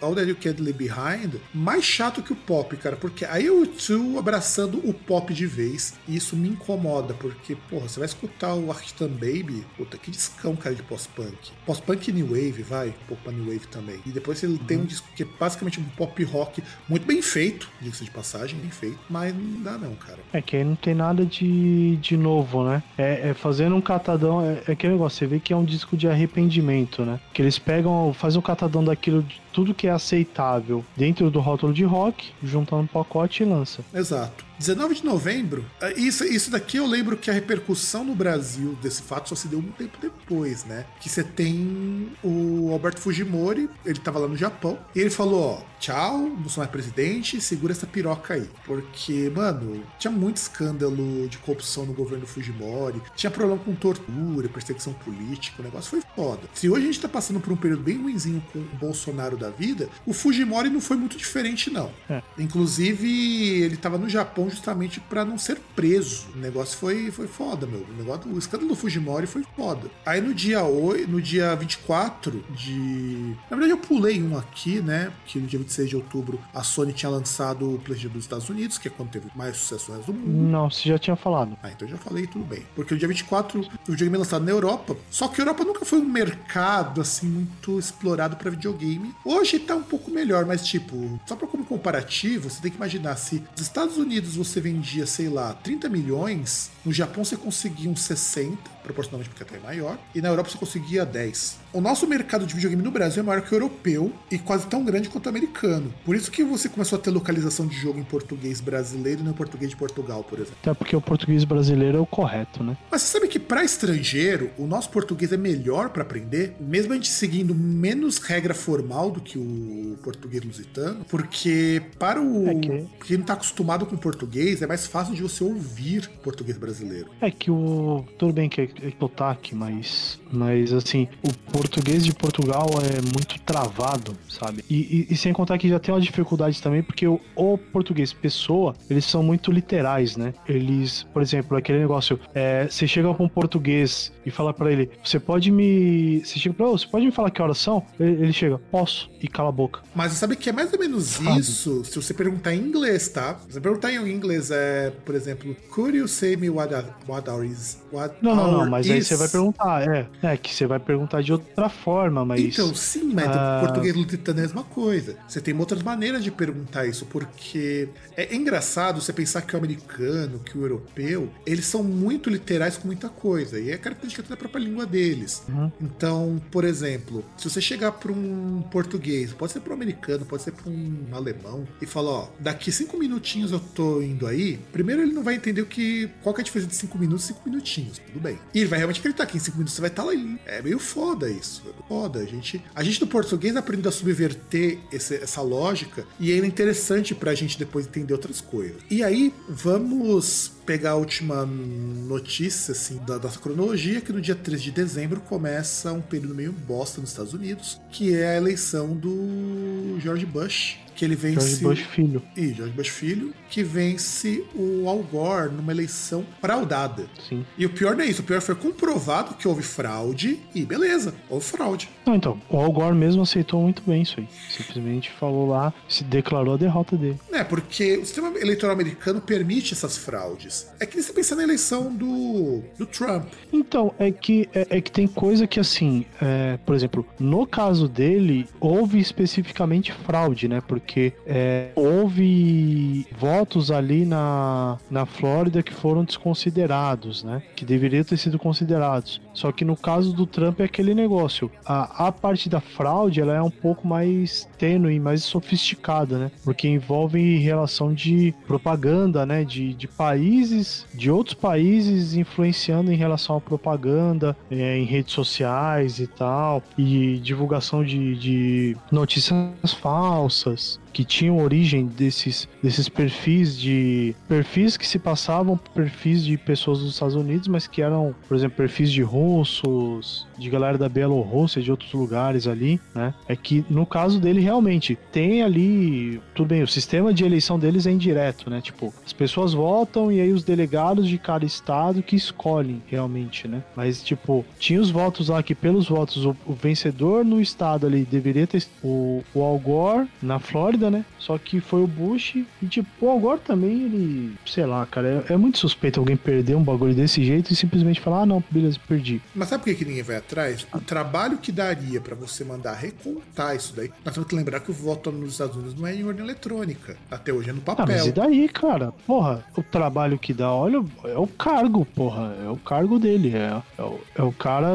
All That You Can't Leave Behind, mais chato que o Pop, cara. Porque aí o U dois abraçando o Pop de vez. E isso me incomoda. Porque, porra, você vai escutar o Arctic Baby. Puta, que discão, cara, de pós-punk. Pós-punk e New Wave, vai. Pô, pra New Wave também. E depois ele uhum. tem um disco que é basicamente um pop rock muito bem feito. Diga-se de passagem, bem feito. Mas não dá, não, cara. É que aí não tem nada de, de novo, né? É, é fazendo um catadão. É, é aquele negócio, você vê que é um disco de arrependimento, né? Que eles pegam, fazem um catadão daquilo, de tudo que é aceitável dentro do rótulo de rock, juntando um pacote e lança. Exato. dezenove de novembro, isso, isso daqui eu lembro que a repercussão no Brasil desse fato só se deu um tempo depois, né? Que você tem o Alberto Fujimori, ele tava lá no Japão, e ele falou, ó, tchau, Bolsonaro é presidente, segura essa piroca aí. Porque, mano, tinha muito escândalo de corrupção no governo Fujimori, tinha problema com tortura, perseguição política, o negócio foi foda. Se hoje a gente tá passando por um período bem ruinzinho com o Bolsonaro da vida, o Fujimori não foi muito diferente, não. É. Inclusive, ele tava no Japão justamente pra não ser preso. O negócio foi, foi foda, meu. O, negócio, o escândalo do Fujimori foi foda. Aí no dia, oito, no dia vinte e quatro de... Na verdade eu pulei um aqui, né? Que no dia vinte e seis de outubro a Sony tinha lançado o PlayStation dos Estados Unidos, que é quando teve mais sucesso do mundo. Não, você já tinha falado. Ah, então eu já falei, tudo bem. Porque no dia vinte e quatro o videogame é lançado na Europa, só que a Europa nunca foi um mercado assim muito explorado pra videogame. Hoje tá um pouco melhor, mas tipo, só pra como comparativo, você tem que imaginar se os Estados Unidos você vendia, sei lá, trinta milhões, no Japão você conseguia uns sessenta, proporcionalmente porque até é maior, e na Europa você conseguia dez. O nosso mercado de videogame no Brasil é maior que o europeu e quase tão grande quanto o americano. Por isso que você começou a ter localização de jogo em português brasileiro e não em português de Portugal, por exemplo. Até porque o português brasileiro é o correto, né? Mas você sabe que pra estrangeiro, o nosso português é melhor pra aprender, mesmo a gente seguindo menos regra formal do que o português lusitano, porque para o... É que... Quem não tá acostumado com português, é mais fácil de você ouvir português brasileiro. É que o... Tudo bem que é sotaque, mas... Mas, assim, o português de Portugal é muito travado, sabe? E, e, e sem contar que já tem uma dificuldade também, porque o, o português pessoa, eles são muito literais, né? Eles, por exemplo, aquele negócio, é, você chega pra um português e fala pra ele, você pode me... Você chega pra, oh, você pode me falar que horas são? Ele, ele chega, posso, e cala a boca. Mas você sabe que é mais ou menos sabe? Isso, se você perguntar em inglês, tá? Se você perguntar em inglês, é, por exemplo, could you say me what, a, what hour is? What não, hour não, não, mas is? Aí você vai perguntar, é. É, que você vai perguntar de outra forma, mas... Então, sim, mas ah... o português lusitano é a mesma coisa. Você tem outras maneiras de perguntar isso, porque é engraçado você pensar que o americano, que o europeu, eles são muito literais com muita coisa, e é característica da própria língua deles. Uhum. Então, por exemplo, se você chegar para um português, pode ser para um americano, pode ser para um alemão, e falar, ó, daqui cinco minutinhos eu tô indo aí, primeiro ele não vai entender o que, qual que é a diferença de cinco minutos e cinco minutinhos, tudo bem. E ele vai realmente acreditar que em cinco minutos você vai estar é meio foda isso, foda. A gente, a gente do português aprendeu a subverter esse, essa lógica e ele é interessante pra gente depois entender outras coisas. E aí, vamos pegar a última notícia assim, da, da cronologia, que no dia três de dezembro começa um período meio bosta nos Estados Unidos, que é a eleição do George Bush. Que ele vence... George Bush filho. E George Bush filho, que vence o Al Gore numa eleição fraudada. Sim. E o pior não é isso, o pior foi comprovado que houve fraude e beleza, houve fraude. Não, então, o Al Gore mesmo aceitou muito bem isso aí. Simplesmente falou lá, se declarou a derrota dele. É, porque o sistema eleitoral americano permite essas fraudes. É que você pensa na eleição do, do Trump. Então, é que, é, é que tem coisa que assim, é, por exemplo, no caso dele, houve especificamente fraude, né, porque Porque é, houve votos ali na, na Flórida que foram desconsiderados, né? Que deveriam ter sido considerados. Só que no caso do Trump é aquele negócio. A, a parte da fraude, ela é um pouco mais tênue, mais sofisticada, né? Porque envolve relação de propaganda, né? De, de países, de outros países influenciando em relação à propaganda, é, em redes sociais e tal. E divulgação de, de notícias falsas, que tinham origem desses, desses perfis de... Perfis que se passavam por perfis de pessoas dos Estados Unidos, mas que eram, por exemplo, perfis de russos, de galera da Bielorrússia e de outros lugares ali, né? É que no caso dele realmente tem ali, tudo bem, o sistema de eleição deles é indireto, né? Tipo, as pessoas votam e aí os delegados de cada estado que escolhem realmente, né? Mas tipo, tinha os votos lá que pelos votos o, o vencedor no estado ali deveria ter o, o Al Gore na Flórida, né? Só que foi o Bush e tipo, o Al Gore também, ele, sei lá, cara, é, é muito suspeito alguém perder um bagulho desse jeito e simplesmente falar, ah não, beleza, perdi. Mas sabe por que que ninguém vai atrás? O trabalho que daria pra você mandar recontar isso daí, nós temos que lembrar que o voto nos Estados Unidos não é em ordem eletrônica, até hoje é no papel. Ah, mas e daí, cara? Porra, o trabalho que dá, olha, é o cargo, porra, é o cargo dele, é, é, o, é o cara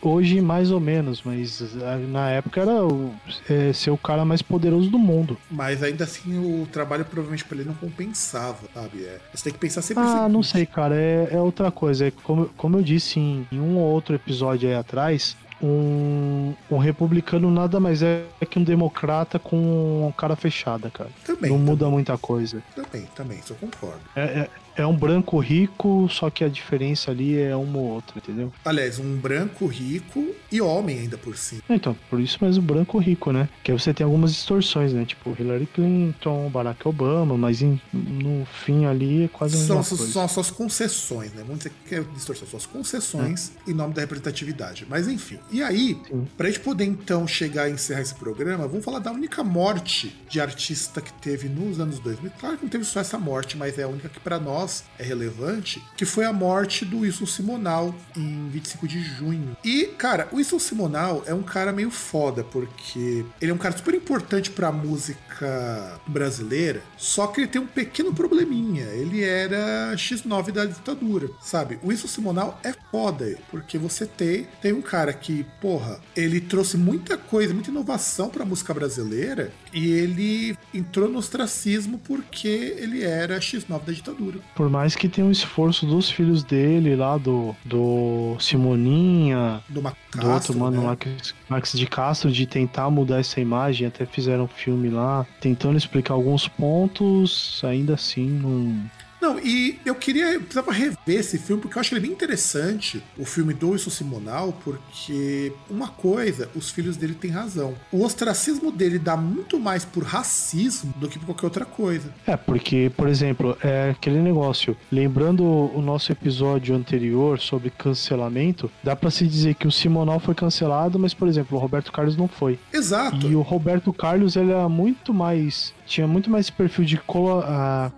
hoje mais ou menos, mas na época era o, é, ser o cara mais poderoso do mundo. Mas ainda assim o trabalho provavelmente pra ele não compensava, sabe? É, você tem que pensar sempre... Ah, não sei, cara, é, é outra coisa, é como, como eu disse em, em um ou outro episódio aí atrás... Um, um republicano nada mais é que um democrata com cara fechada, cara. Também. Não também. Muda muita coisa. Também, também, isso eu concordo. É, é, é um branco rico, só que a diferença ali é uma ou outra, entendeu? Aliás, um branco rico e homem ainda por si. Então, por isso mais um branco rico, né? Que aí você tem algumas distorções, né? Tipo Hillary Clinton, Barack Obama, mas em, no fim ali é quase a mesma são, coisa. São as suas concessões, né? Vamos dizer que é distorção, são as concessões é. Em nome da representatividade. Mas enfim... E aí, sim, pra gente poder então chegar e encerrar esse programa, vamos falar da única morte de artista que teve nos anos dois mil. Claro que não teve só essa morte, mas é a única que pra nós é relevante, que foi a morte do Wilson Simonal em vinte e cinco de junho. E, cara, o Wilson Simonal é um cara meio foda, porque ele é um cara super importante pra música brasileira, só que ele tem um pequeno probleminha. Ele era X nove da ditadura, sabe? O Wilson Simonal é foda, porque você tem, tem um cara que porra, ele trouxe muita coisa, muita inovação pra música brasileira e ele entrou no ostracismo porque ele era X nove da ditadura. Por mais que tenha um esforço dos filhos dele lá, do, do Simoninha, do, Macastro, do outro mano, né? Max, Max de Castro, de tentar mudar essa imagem, até fizeram um filme lá, tentando explicar alguns pontos, ainda assim não... Não, e eu queria, eu precisava rever esse filme, porque eu acho ele bem interessante, o filme do Wilson Simonal, porque uma coisa, os filhos dele têm razão. O ostracismo dele dá muito mais por racismo do que por qualquer outra coisa. É, porque, por exemplo, é aquele negócio, lembrando o nosso episódio anterior sobre cancelamento, dá pra se dizer que o Simonal foi cancelado, mas, por exemplo, o Roberto Carlos não foi. Exato. E o Roberto Carlos, ele era muito mais... tinha muito mais perfil de colo-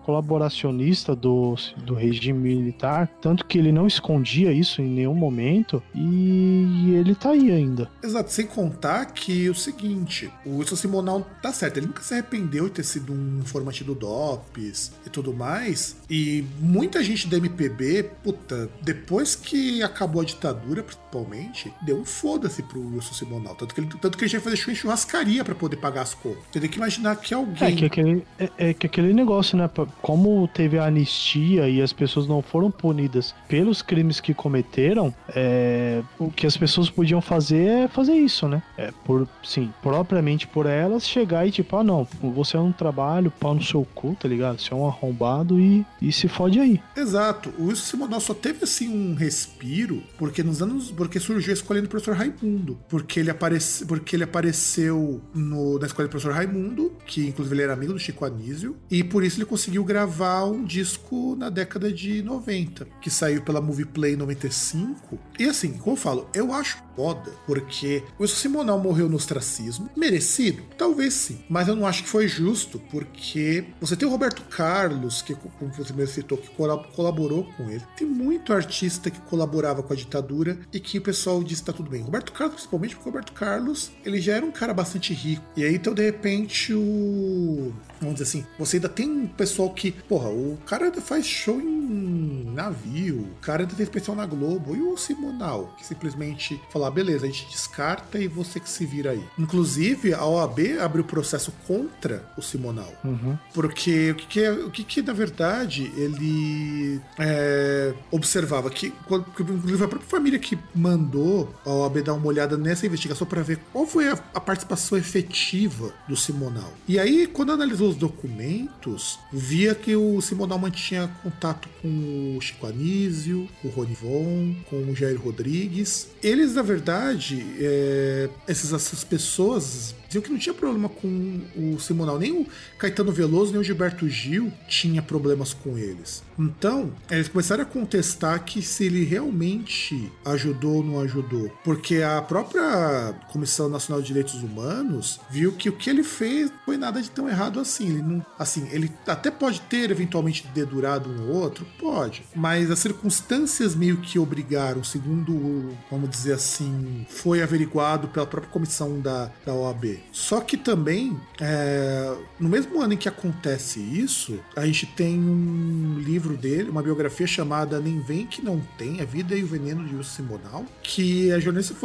colaboracionista do, do regime militar, tanto que ele não escondia isso em nenhum momento e ele tá aí ainda. Exato, sem contar que o seguinte, o Wilson Simonal tá certo, ele nunca se arrependeu de ter sido um informante do D O P S e tudo mais, e muita gente da M P B, puta, depois que acabou a ditadura, principalmente, deu um foda-se pro Wilson Simonal, tanto que ele, tanto que ele já fez churrascaria pra poder pagar as contas. Você tem que imaginar que alguém... É, que aquele, é, é que aquele negócio, né? Como teve a anistia e as pessoas não foram punidas pelos crimes que cometeram, é, o que as pessoas podiam fazer é fazer isso, né? É, por, sim, propriamente por elas, chegar e tipo, ah não, você é um trabalho, pau no seu cu, tá ligado? Você é um arrombado e, e se fode aí. Exato. O Wilson Simonal só teve assim um respiro, porque nos anos... porque surgiu a escolha do professor Raimundo. Porque ele, apareci, porque ele apareceu no, na escolha do professor Raimundo, que inclusive ele era amigo do Chico Anísio, e por isso ele conseguiu gravar um disco na década de noventa, que saiu pela Movieplay em noventa e cinco, e assim, como eu falo, eu acho foda, porque o Wilson Simonal morreu no ostracismo, merecido? Talvez sim, mas eu não acho que foi justo, porque você tem o Roberto Carlos, que como você mesmo citou, que colaborou com ele, tem muito artista que colaborava com a ditadura, e que o pessoal diz que tá tudo bem, Roberto Carlos principalmente, porque o Roberto Carlos, ele já era um cara bastante rico, e aí então de repente o vamos dizer assim, você ainda tem um pessoal que, porra, o cara faz show em navio, o cara ainda tem especial na Globo, e o Simonal, que simplesmente fala, beleza, a gente descarta e você que se vira aí. Inclusive, a O A B abriu processo contra o Simonal, uhum. Porque o que que, o que que na verdade ele é, observava que, quando, inclusive a própria família que mandou a O A B dar uma olhada nessa investigação para ver qual foi a, a participação efetiva do Simonal. E aí, quando analisou os documentos, via que o Simonal mantinha contato com o Chico Anísio, o Ronivon, com o Jair Rodrigues. Eles, na verdade, é, essas, essas pessoas diziam que não tinha problema com o Simonal. Nem o Caetano Veloso, nem o Gilberto Gil tinha problemas com eles. Então, eles começaram a contestar que se ele realmente ajudou ou não ajudou. Porque a própria Comissão Nacional de Direitos Humanos viu que o que ele fez foi nada de tão errado assim. Ele não, assim, ele até pode ter eventualmente dedurado um ou outro, pode. Mas as circunstâncias meio que obrigaram, segundo, vamos dizer assim, foi averiguado pela própria comissão da, da O A B. Só que também, é, no mesmo ano em que acontece isso, a gente tem um livro dele, uma biografia chamada Nem Vem Que Não Tem, A Vida e o Veneno de Wilson Simonal, que a jornalista da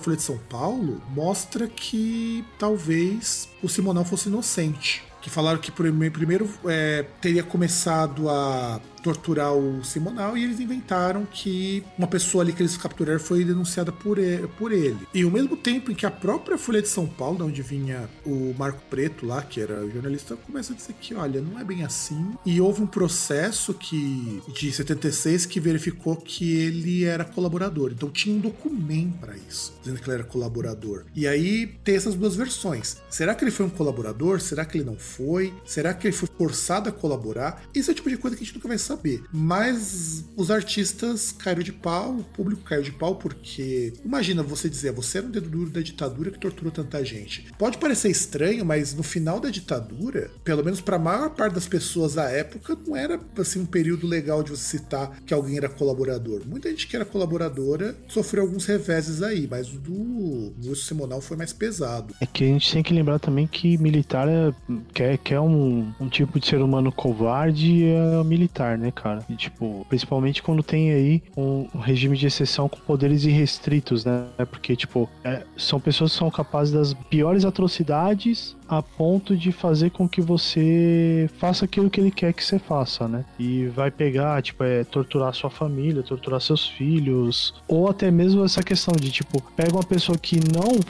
Folha de São Paulo mostra que talvez o Simonal fosse inocente. Que falaram que primeiro é, teria começado a torturar o Simonal e eles inventaram que uma pessoa ali que eles capturaram foi denunciada por ele. E ao mesmo tempo em que a própria Folha de São Paulo, de onde vinha o Marco Preto lá, que era jornalista, começa a dizer que, olha, não é bem assim. E houve um processo que, de setenta e seis que verificou que ele era colaborador. Então tinha um documento para isso, dizendo que ele era colaborador. E aí tem essas duas versões. Será que ele foi um colaborador? Será que ele não foi? Será que ele foi forçado a colaborar? Esse é o tipo de coisa que a gente nunca vai saber, mas os artistas caíram de pau, o público caiu de pau, porque, imagina você dizer, você era um dedo duro da ditadura que torturou tanta gente. Pode parecer estranho, mas no final da ditadura, pelo menos pra maior parte das pessoas da época, não era assim um período legal de você citar que alguém era colaborador. Muita gente que era colaboradora sofreu alguns reveses aí, mas o do Wilson Simonal foi mais pesado. É que a gente tem que lembrar também que militar é, quer, quer um, um tipo de ser humano covarde, é militar, né, cara? E, tipo, principalmente quando tem aí um regime de exceção com poderes irrestritos, né? Porque, tipo, é, são pessoas que são capazes das piores atrocidades a ponto de fazer com que você faça aquilo que ele quer que você faça, né? E vai pegar, tipo, é torturar sua família, torturar seus filhos, ou até mesmo essa questão de, tipo, pega uma pessoa que não,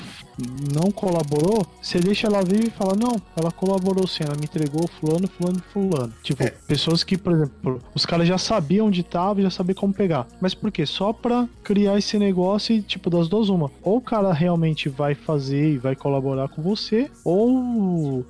não colaborou, você deixa ela viva e fala, não, ela colaborou sim, ela me entregou fulano, fulano, fulano. Tipo, pessoas que, por exemplo, os caras já sabiam onde tava, já sabiam como pegar. Mas por quê? Só pra criar esse negócio e, tipo, das duas uma. Ou o cara realmente vai fazer e vai colaborar com você, ou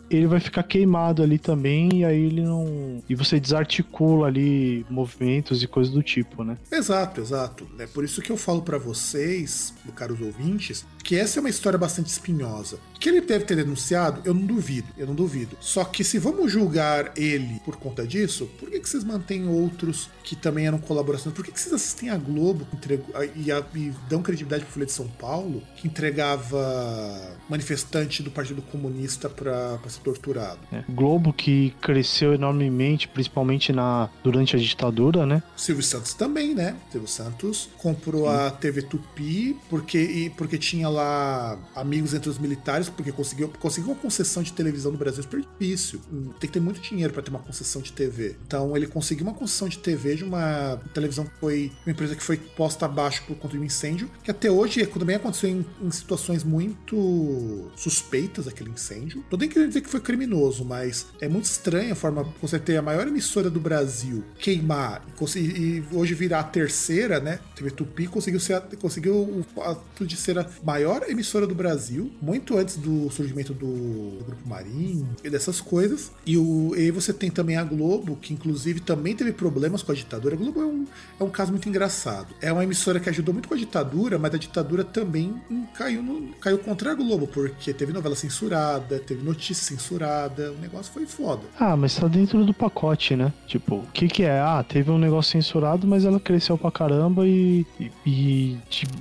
ele vai ficar queimado ali também e aí ele não... E você desarticula ali movimentos e coisas do tipo, né? Exato, exato. É por isso que eu falo pra vocês, caros ouvintes, que essa é uma história bastante espinhosa. Que ele deve ter denunciado, eu não duvido, eu não duvido. Só que se vamos julgar ele por conta disso, por que, que vocês mantêm outros que também eram colaborações? Por que, que vocês assistem a Globo que entrega, e, a, e dão credibilidade pro Folha de São Paulo, que entregava manifestante do Partido Comunista pra, pra ser torturado? É. Globo que cresceu enormemente, principalmente na, durante a ditadura, né? Silvio Santos também, né? Silvio Santos comprou Sim. a T V Tupi porque, e, porque tinha lá amigos entre os militares, porque conseguiu, conseguiu uma concessão de televisão no Brasil super difícil. Tem que ter muito dinheiro para ter uma concessão de T V. Então ele conseguiu uma concessão de T V de uma televisão que foi uma empresa que foi posta abaixo por conta de um incêndio, que até hoje também aconteceu em, em situações muito suspeitas aquele incêndio. Não tem que dizer que foi criminoso, mas é muito estranha a forma de você ter a maior emissora do Brasil queimar e, e hoje virar a terceira, né? A T V Tupi conseguiu ser a, conseguiu o fato de ser a maior emissora do Brasil, muito antes do surgimento do, do Grupo Marinho e dessas coisas. E, o, e você tem também a Globo, que inclusive também teve problemas com a ditadura. A Globo é um, é um caso muito engraçado. É uma emissora que ajudou muito com a ditadura, mas a ditadura também caiu, no, caiu contra a Globo, porque teve novela censurada, teve notícia censurada, o negócio foi foda. Ah, mas tá dentro do pacote, né? Tipo, o que que é? Ah, teve um negócio censurado, mas ela cresceu pra caramba e, e, e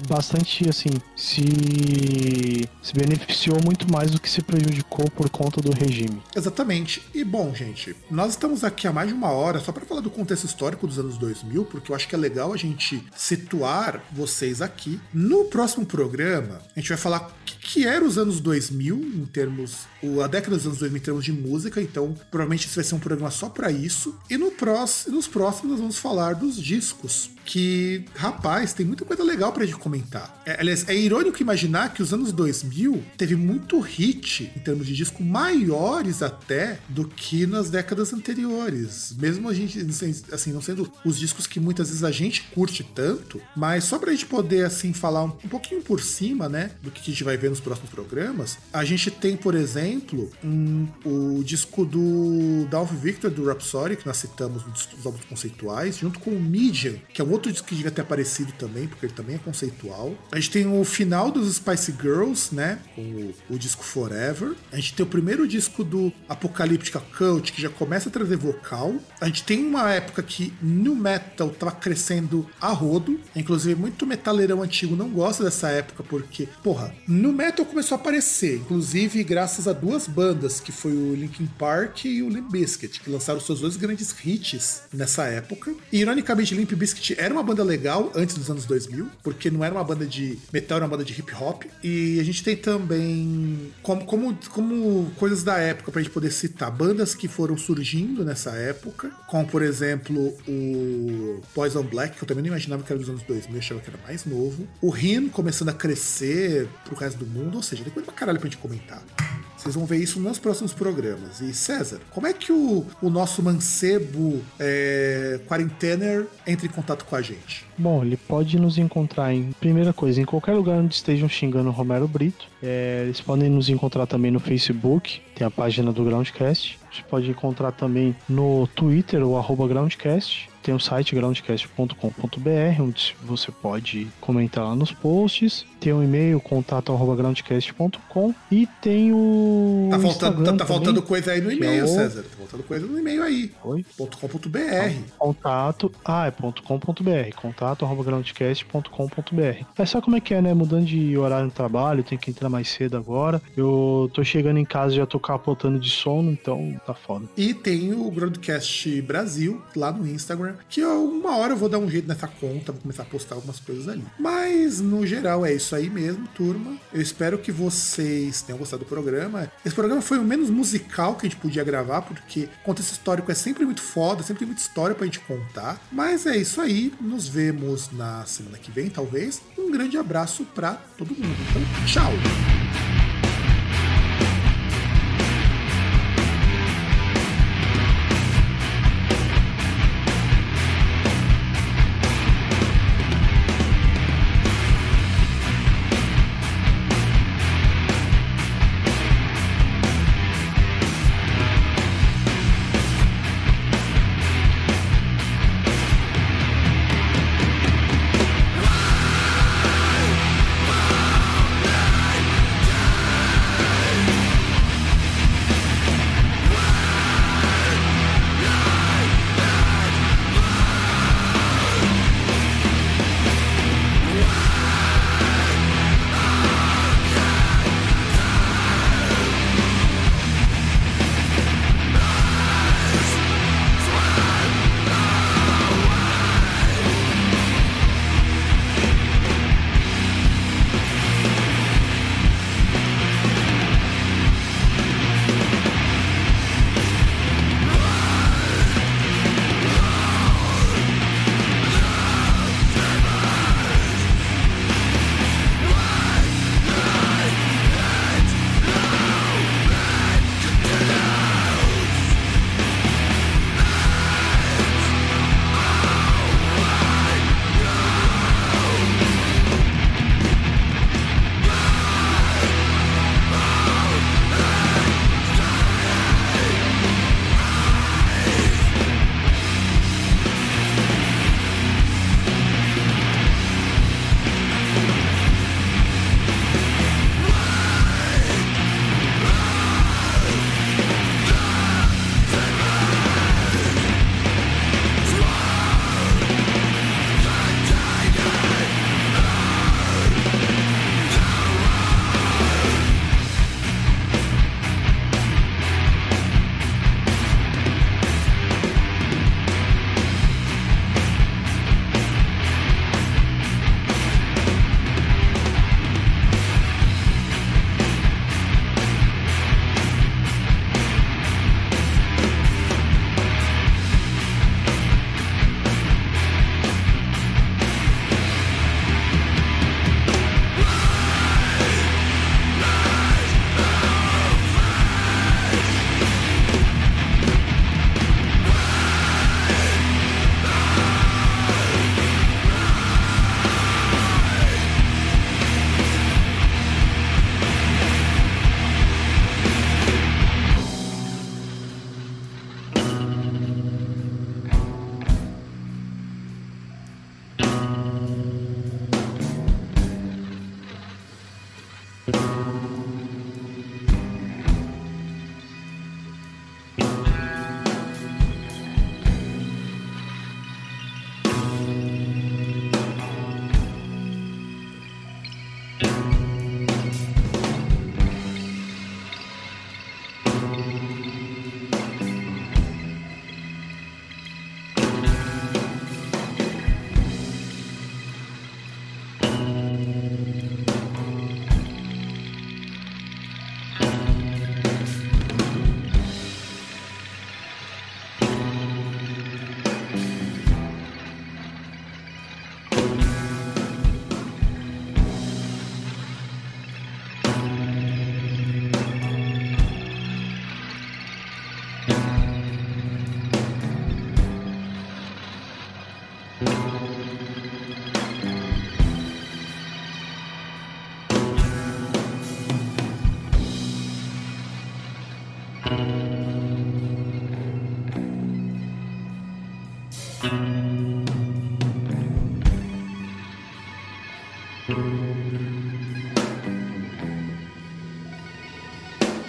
bastante, assim, se, se beneficiou muito muito mais do que se prejudicou por conta do regime. Exatamente. E bom, gente, nós estamos aqui há mais de uma hora só para falar do contexto histórico dos anos dois mil, porque eu acho que é legal a gente situar vocês aqui. No próximo programa, a gente vai falar o que, que era os anos dois mil em termos, a década dos anos dois mil em termos de música, então provavelmente isso vai ser um programa só para isso. E no próximo, nos próximos nós vamos falar dos discos, que, rapaz, tem muita coisa legal pra gente comentar. É, aliás, é irônico imaginar que os anos dois mil teve muito hit, em termos de disco, maiores até do que nas décadas anteriores. Mesmo a gente, assim, não sendo os discos que muitas vezes a gente curte tanto, mas só pra gente poder, assim, falar um, um pouquinho por cima, né, do que a gente vai ver nos próximos programas, a gente tem, por exemplo, um, o disco do Dalve Victor, do Rhapsody, que nós citamos nos álbuns conceituais, junto com o Midian, que é um outro disco que devia ter aparecido também, porque ele também é conceitual. A gente tem o final dos Spice Girls, né, com o, o disco Forever. A gente tem o primeiro disco do Apocalyptica Cult, que já começa a trazer vocal. A gente tem uma época que nu metal tava crescendo a rodo, inclusive muito metaleirão antigo não gosta dessa época, porque, porra, nu metal começou a aparecer, inclusive graças a duas bandas, que foi o Linkin Park e o Limp Bizkit, que lançaram seus dois grandes hits nessa época. E, ironicamente, Limp Bizkit era uma banda legal antes dos anos dois mil, porque não era uma banda de metal, era uma banda de hip hop. E a gente tem também como, como, como coisas da época pra gente poder citar, bandas que foram surgindo nessa época, como por exemplo o Poison Black, que eu também não imaginava que era dos anos dois mil, eu achava que era mais novo. O Hymn começando a crescer pro resto do mundo, ou seja, tem coisa pra caralho pra gente comentar. Vocês vão ver isso nos próximos programas. E, César, como é que o, o nosso mancebo é, quarentener entra em contato com a gente? Bom, ele pode nos encontrar em, primeira coisa, em qualquer lugar onde estejam xingando o Romero Brito. É, eles podem nos encontrar também no Facebook, tem a página do Groundcast. Você pode encontrar também no Twitter, o arroba Groundcast. Tem o site groundcast ponto com ponto b r, onde você pode comentar lá nos posts. Tem o e-mail, contato arroba groundcast ponto com, e tem o Tá faltando, tá, tá faltando coisa aí no e-mail, é o... César. Tá faltando coisa no e-mail aí. Oi? .com.br. Ah, contato, ah, é .com.br. Contato arroba groundcast ponto com ponto b r. É só como é que é, né? Mudando de horário no trabalho, tem que entrar mais cedo agora. Eu tô chegando em casa e já tô capotando de sono, então tá foda. E tem o Groundcast Brasil, lá no Instagram, que eu, uma hora eu vou dar um jeito nessa conta, vou começar a postar algumas coisas ali. Mas, no geral, é isso aí mesmo, turma. Eu espero que vocês tenham gostado do programa. Esse programa foi o menos musical que a gente podia gravar, porque contexto histórico é sempre muito foda, sempre tem muita história pra gente contar. Mas é isso aí, nos vemos na semana que vem, talvez. Um grande abraço pra todo mundo. Então, tchau!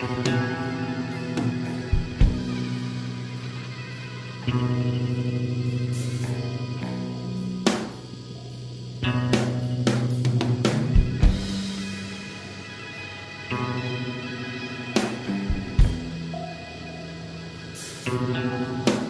Thank you.